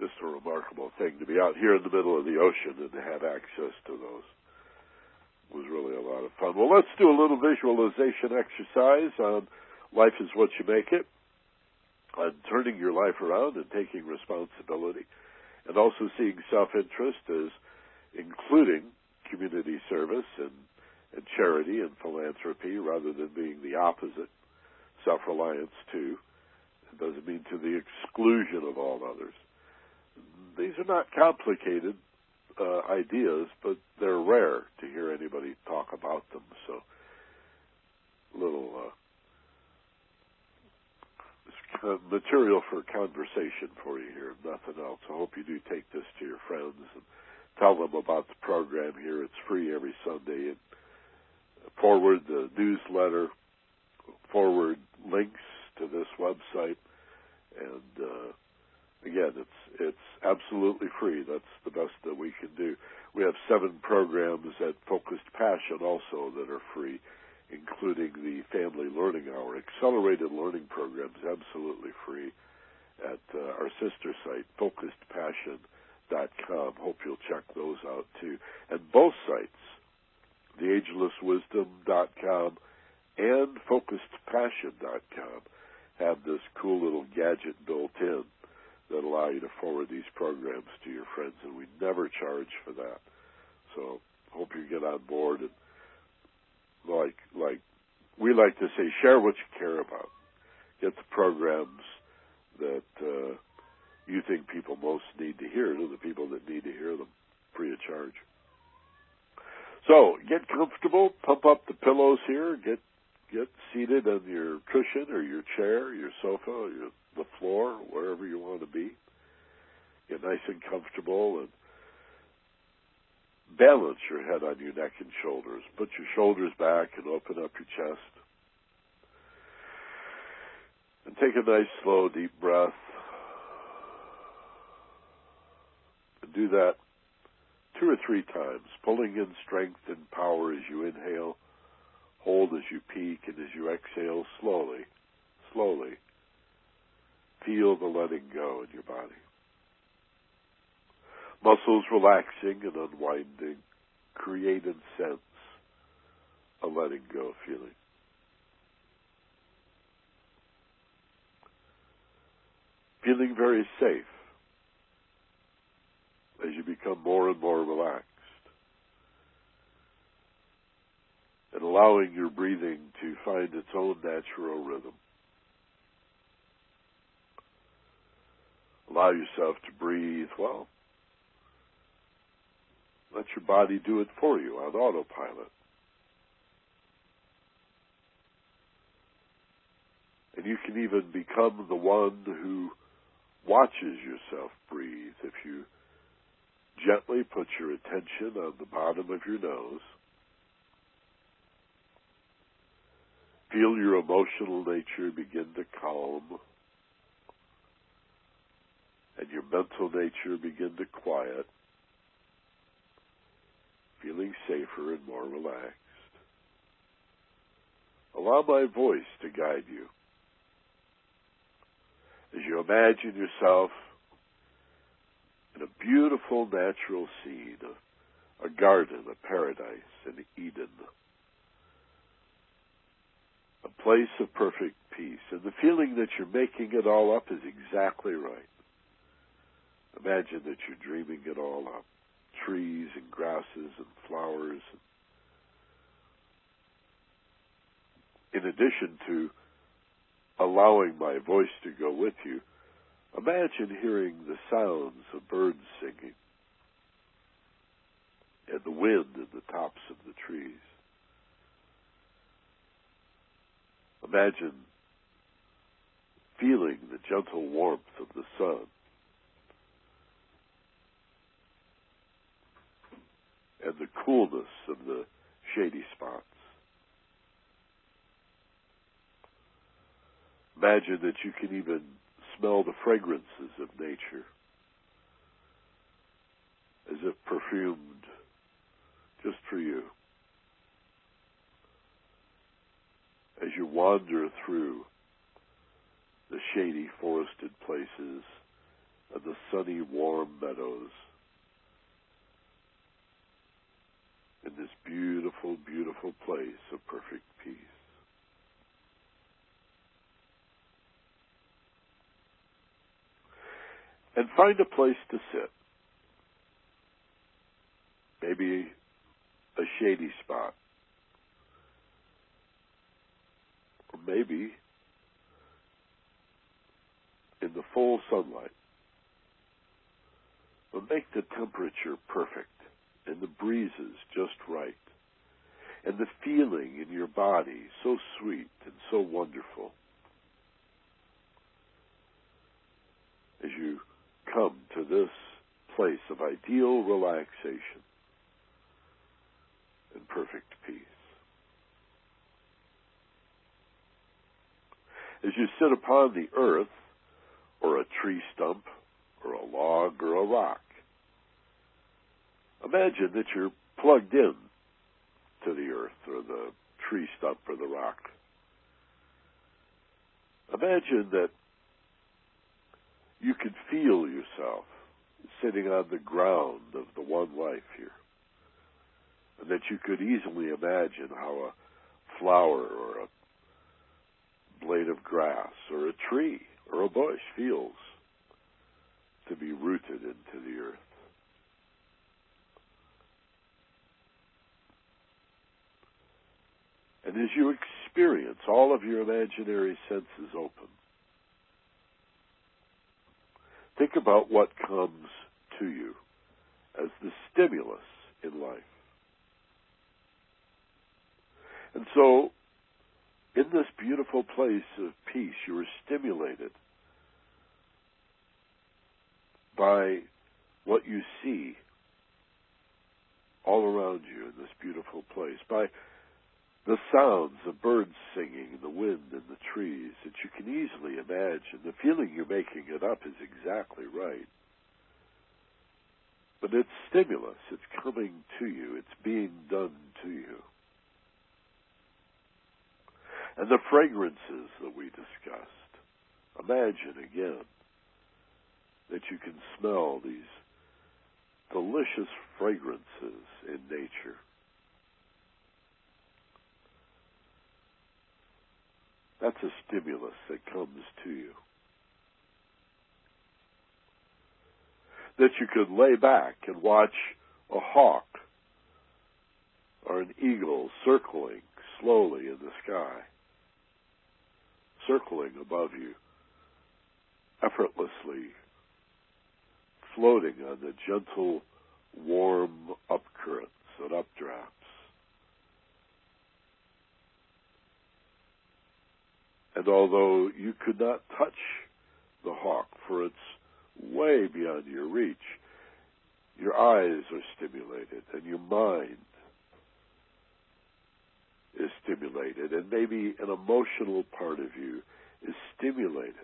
just a remarkable thing to be out here in the middle of the ocean and to have access to those. It was really a lot of fun. Well, let's do a little visualization exercise on life is what you make it, on turning your life around and taking responsibility, and also seeing self-interest as including community service and charity and philanthropy rather than being the opposite, self-reliance too. It doesn't mean to the exclusion of all others. These are not complicated ideas, but they're rare to hear anybody talk about them. So a little material for conversation for you here, nothing else. I hope you do take this to your friends and tell them about the program here. It's free every Sunday. And forward the newsletter, forward links to this website, and again, it's absolutely free. That's the best that we can do. We have 7 programs at Focused Passion also that are free, including the Family Learning Hour. Accelerated learning programs absolutely free at our sister site, FocusedPassion.com. Hope you'll check those out too. And both sites, theagelesswisdom.com and FocusedPassion.com, have this cool little gadget built in that allow you to forward these programs to your friends, and we never charge for that. So hope you get on board. And like we like to say, share what you care about. Get the programs that you think people most need to hear to the people that need to hear them free of charge. So get comfortable, pump up the pillows here, get seated on your cushion or your chair, your sofa, or the floor, wherever you want to be. Get nice and comfortable and balance your head on your neck and shoulders. Put your shoulders back and open up your chest. And take a nice, slow, deep breath. And do that 2 or 3 times, pulling in strength and power as you inhale, hold as you peak, and as you exhale, slowly, slowly. Feel the letting go in your body. Muscles relaxing and unwinding. Create and sense a letting go feeling. Feeling very safe as you become more and more relaxed. And allowing your breathing to find its own natural rhythm. Allow yourself to breathe well. Let your body do it for you on autopilot. And you can even become the one who watches yourself breathe if you gently put your attention on the bottom of your nose. Feel your emotional nature begin to calm. And your mental nature begin to quiet, feeling safer and more relaxed. Allow my voice to guide you. As you imagine yourself in a beautiful natural scene, a garden, a paradise, an Eden, a place of perfect peace. And the feeling that you're making it all up is exactly right. Imagine that you're dreaming it all up. Trees and grasses and flowers. In addition to allowing my voice to go with you, imagine hearing the sounds of birds singing and the wind in the tops of the trees. Imagine feeling the gentle warmth of the sun. And the coolness of the shady spots. Imagine that you can even smell the fragrances of nature, as if perfumed just for you, as you wander through the shady forested places and the sunny warm meadows in this beautiful, beautiful place of perfect peace. And find a place to sit. Maybe a shady spot. Or maybe in the full sunlight. But make the temperature perfect and the breezes just right, and the feeling in your body so sweet and so wonderful as you come to this place of ideal relaxation and perfect peace. As you sit upon the earth, or a tree stump, or a log, or a rock, imagine that you're plugged in to the earth, or the tree stump, or the rock. Imagine that you could feel yourself sitting on the ground of the one life here, and that you could easily imagine how a flower or a blade of grass or a tree or a bush feels to be rooted into the earth. And as you experience all of your imaginary senses open, think about what comes to you as the stimulus in life. And so, in this beautiful place of peace, you are stimulated by what you see all around you in this beautiful place, by the sounds of birds singing, the wind and the trees that you can easily imagine. The feeling you're making it up is exactly right. But it's stimulus. It's coming to you. It's being done to you. And the fragrances that we discussed. Imagine again that you can smell these delicious fragrances in nature. That's a stimulus that comes to you. That you could lay back and watch a hawk or an eagle circling slowly in the sky, circling above you, effortlessly floating on the gentle, warm upcurrents and updrafts. And although you could not touch the hawk, for it's way beyond your reach, your eyes are stimulated and your mind is stimulated, and maybe an emotional part of you is stimulated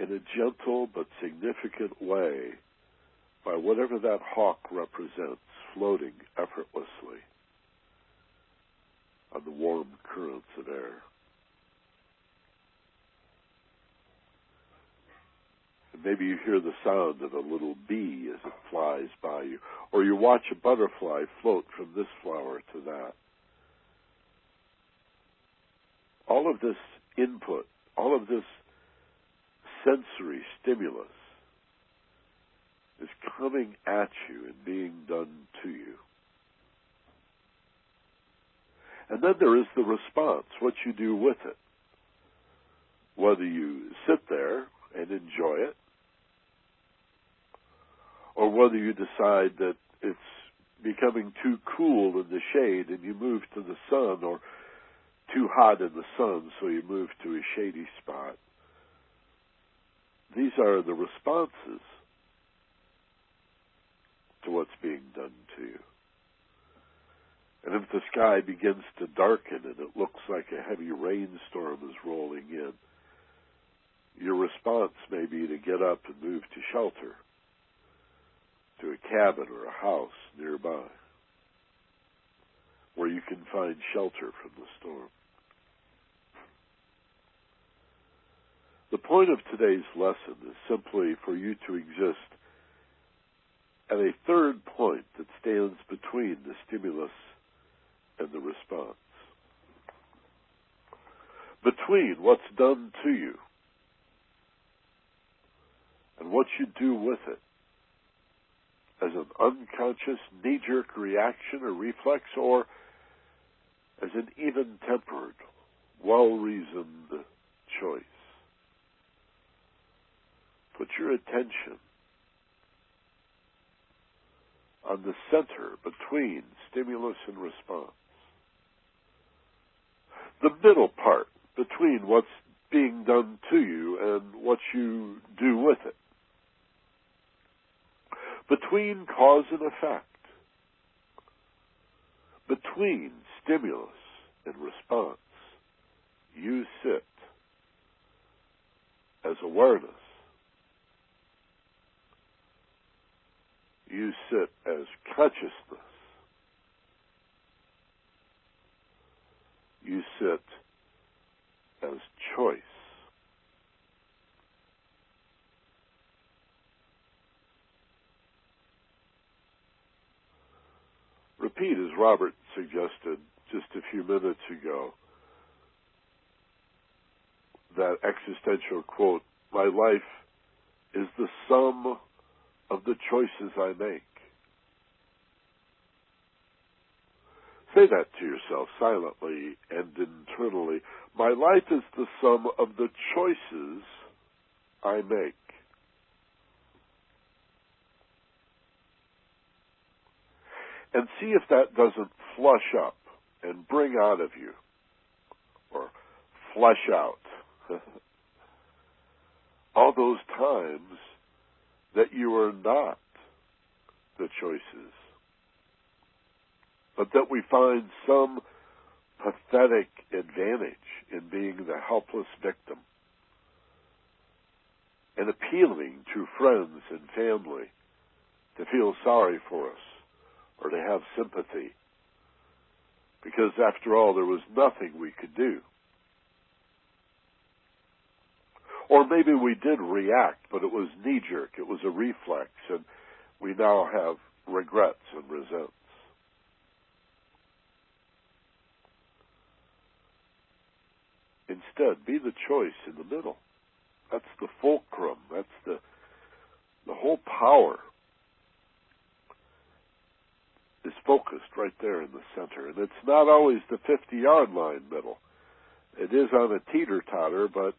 in a gentle but significant way by whatever that hawk represents, floating effortlessly on the warm currents of air. And maybe you hear the sound of a little bee as it flies by you, or you watch a butterfly float from this flower to that. All of this input, all of this sensory stimulus is coming at you and being done to you. And then there is the response, what you do with it. Whether you sit there and enjoy it, or whether you decide that it's becoming too cool in the shade and you move to the sun, or too hot in the sun, so he moved to a shady spot. These are the responses to what's being done to you. And if the sky begins to darken and it looks like a heavy rainstorm is rolling in, your response may be to get up and move to shelter, to a cabin or a house nearby, where you can find shelter from the storm. The point of today's lesson is simply for you to exist at a third point that stands between the stimulus and the response. Between what's done to you and what you do with it as an unconscious knee-jerk reaction or reflex, or as an even-tempered, well-reasoned choice. Put your attention on the center between stimulus and response. The middle part between what's being done to you and what you do with it. Between cause and effect. Between stimulus and response, you sit as awareness. You sit as consciousness. You sit as choice. Repeat, as Robert suggested just a few minutes ago, that existential quote, "My life is the sum of the choices I make." Say that to yourself silently and internally. My life is the sum of the choices I make. And see if that doesn't flush up and bring out of you, or flush out, all those times that you are not the choices, but that we find some pathetic advantage in being the helpless victim and appealing to friends and family to feel sorry for us or to have sympathy, because after all, there was nothing we could do. Or maybe we did react, but it was knee-jerk, it was a reflex, and we now have regrets and resents. Instead, be the choice in the middle. That's the fulcrum, that's the whole power is focused right there in the center. And it's not always the 50-yard line middle. It is on a teeter-totter, but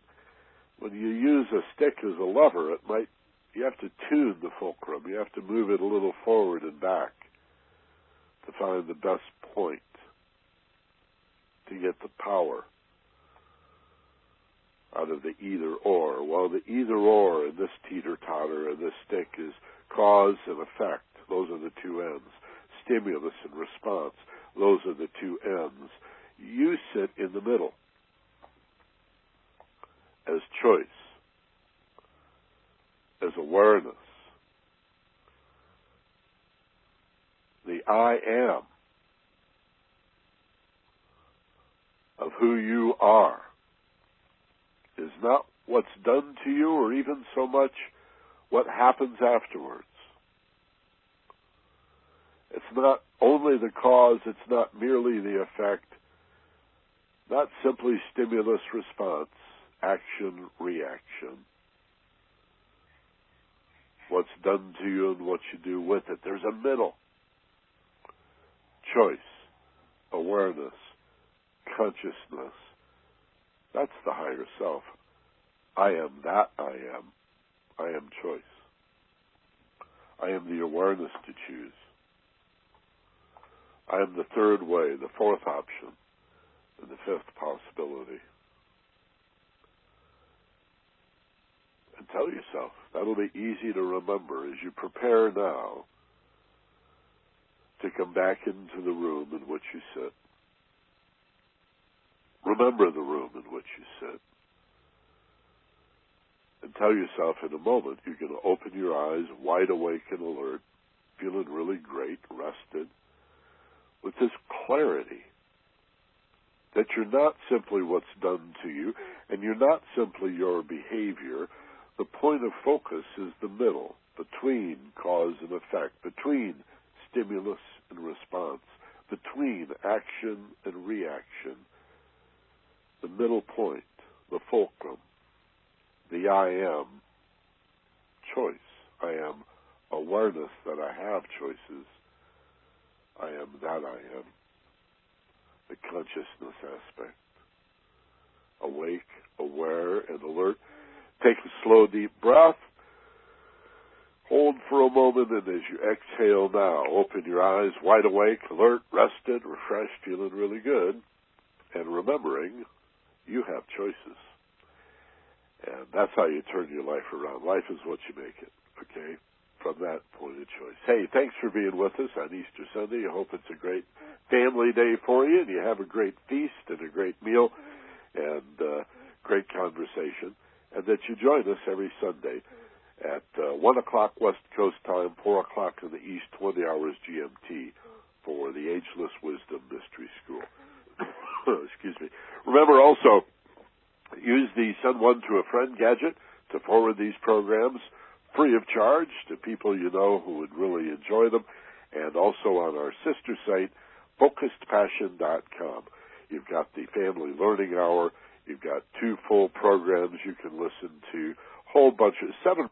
when you use a stick as a lever, you have to tune the fulcrum. You have to move it a little forward and back to find the best point to get the power out of the either-or. Well, the either-or in this teeter-totter and this stick is cause and effect. Those are the two ends. Stimulus and response. Those are the two ends. You sit in the middle as choice, as awareness. The I am of who you are is not what's done to you or even so much what happens afterwards. It's not only the cause, it's not merely the effect, not simply stimulus response. Action, reaction. What's done to you and what you do with it. There's a middle. Choice, awareness, consciousness. That's the higher self. I am that I am. I am choice. I am the awareness to choose. I am the third way, the fourth option. the fifth possibility. And tell yourself, that'll be easy to remember as you prepare now to come back into the room in which you sit. Remember the room in which you sit. And tell yourself in a moment you're going to open your eyes wide awake and alert, feeling really great, rested, with this clarity that you're not simply what's done to you, and you're not simply your behavior. The point of focus is the middle, between cause and effect, between stimulus and response, between action and reaction, the middle point, the fulcrum, the I am choice. I am awareness that I have choices. I am that I am. The consciousness aspect. Awake, aware, and alert. Take a slow, deep breath. Hold for a moment, and as you exhale now, open your eyes, wide awake, alert, rested, refreshed, feeling really good, and remembering you have choices. And that's how you turn your life around. Life is what you make it, okay, from that point of choice. Hey, thanks for being with us on Easter Sunday. I hope it's a great family day for you, and you have a great feast and a great meal and great conversation, and that you join us every Sunday at 1 o'clock West Coast time, 4 o'clock in the East, 20 hours GMT for the Ageless Wisdom Mystery School. Excuse me. Remember also, use the Send One to a Friend gadget to forward these programs free of charge to people you know who would really enjoy them, and also on our sister site, FocusedPassion.com. You've got the Family Learning Hour. You've got two full programs you can listen to, whole bunch of 7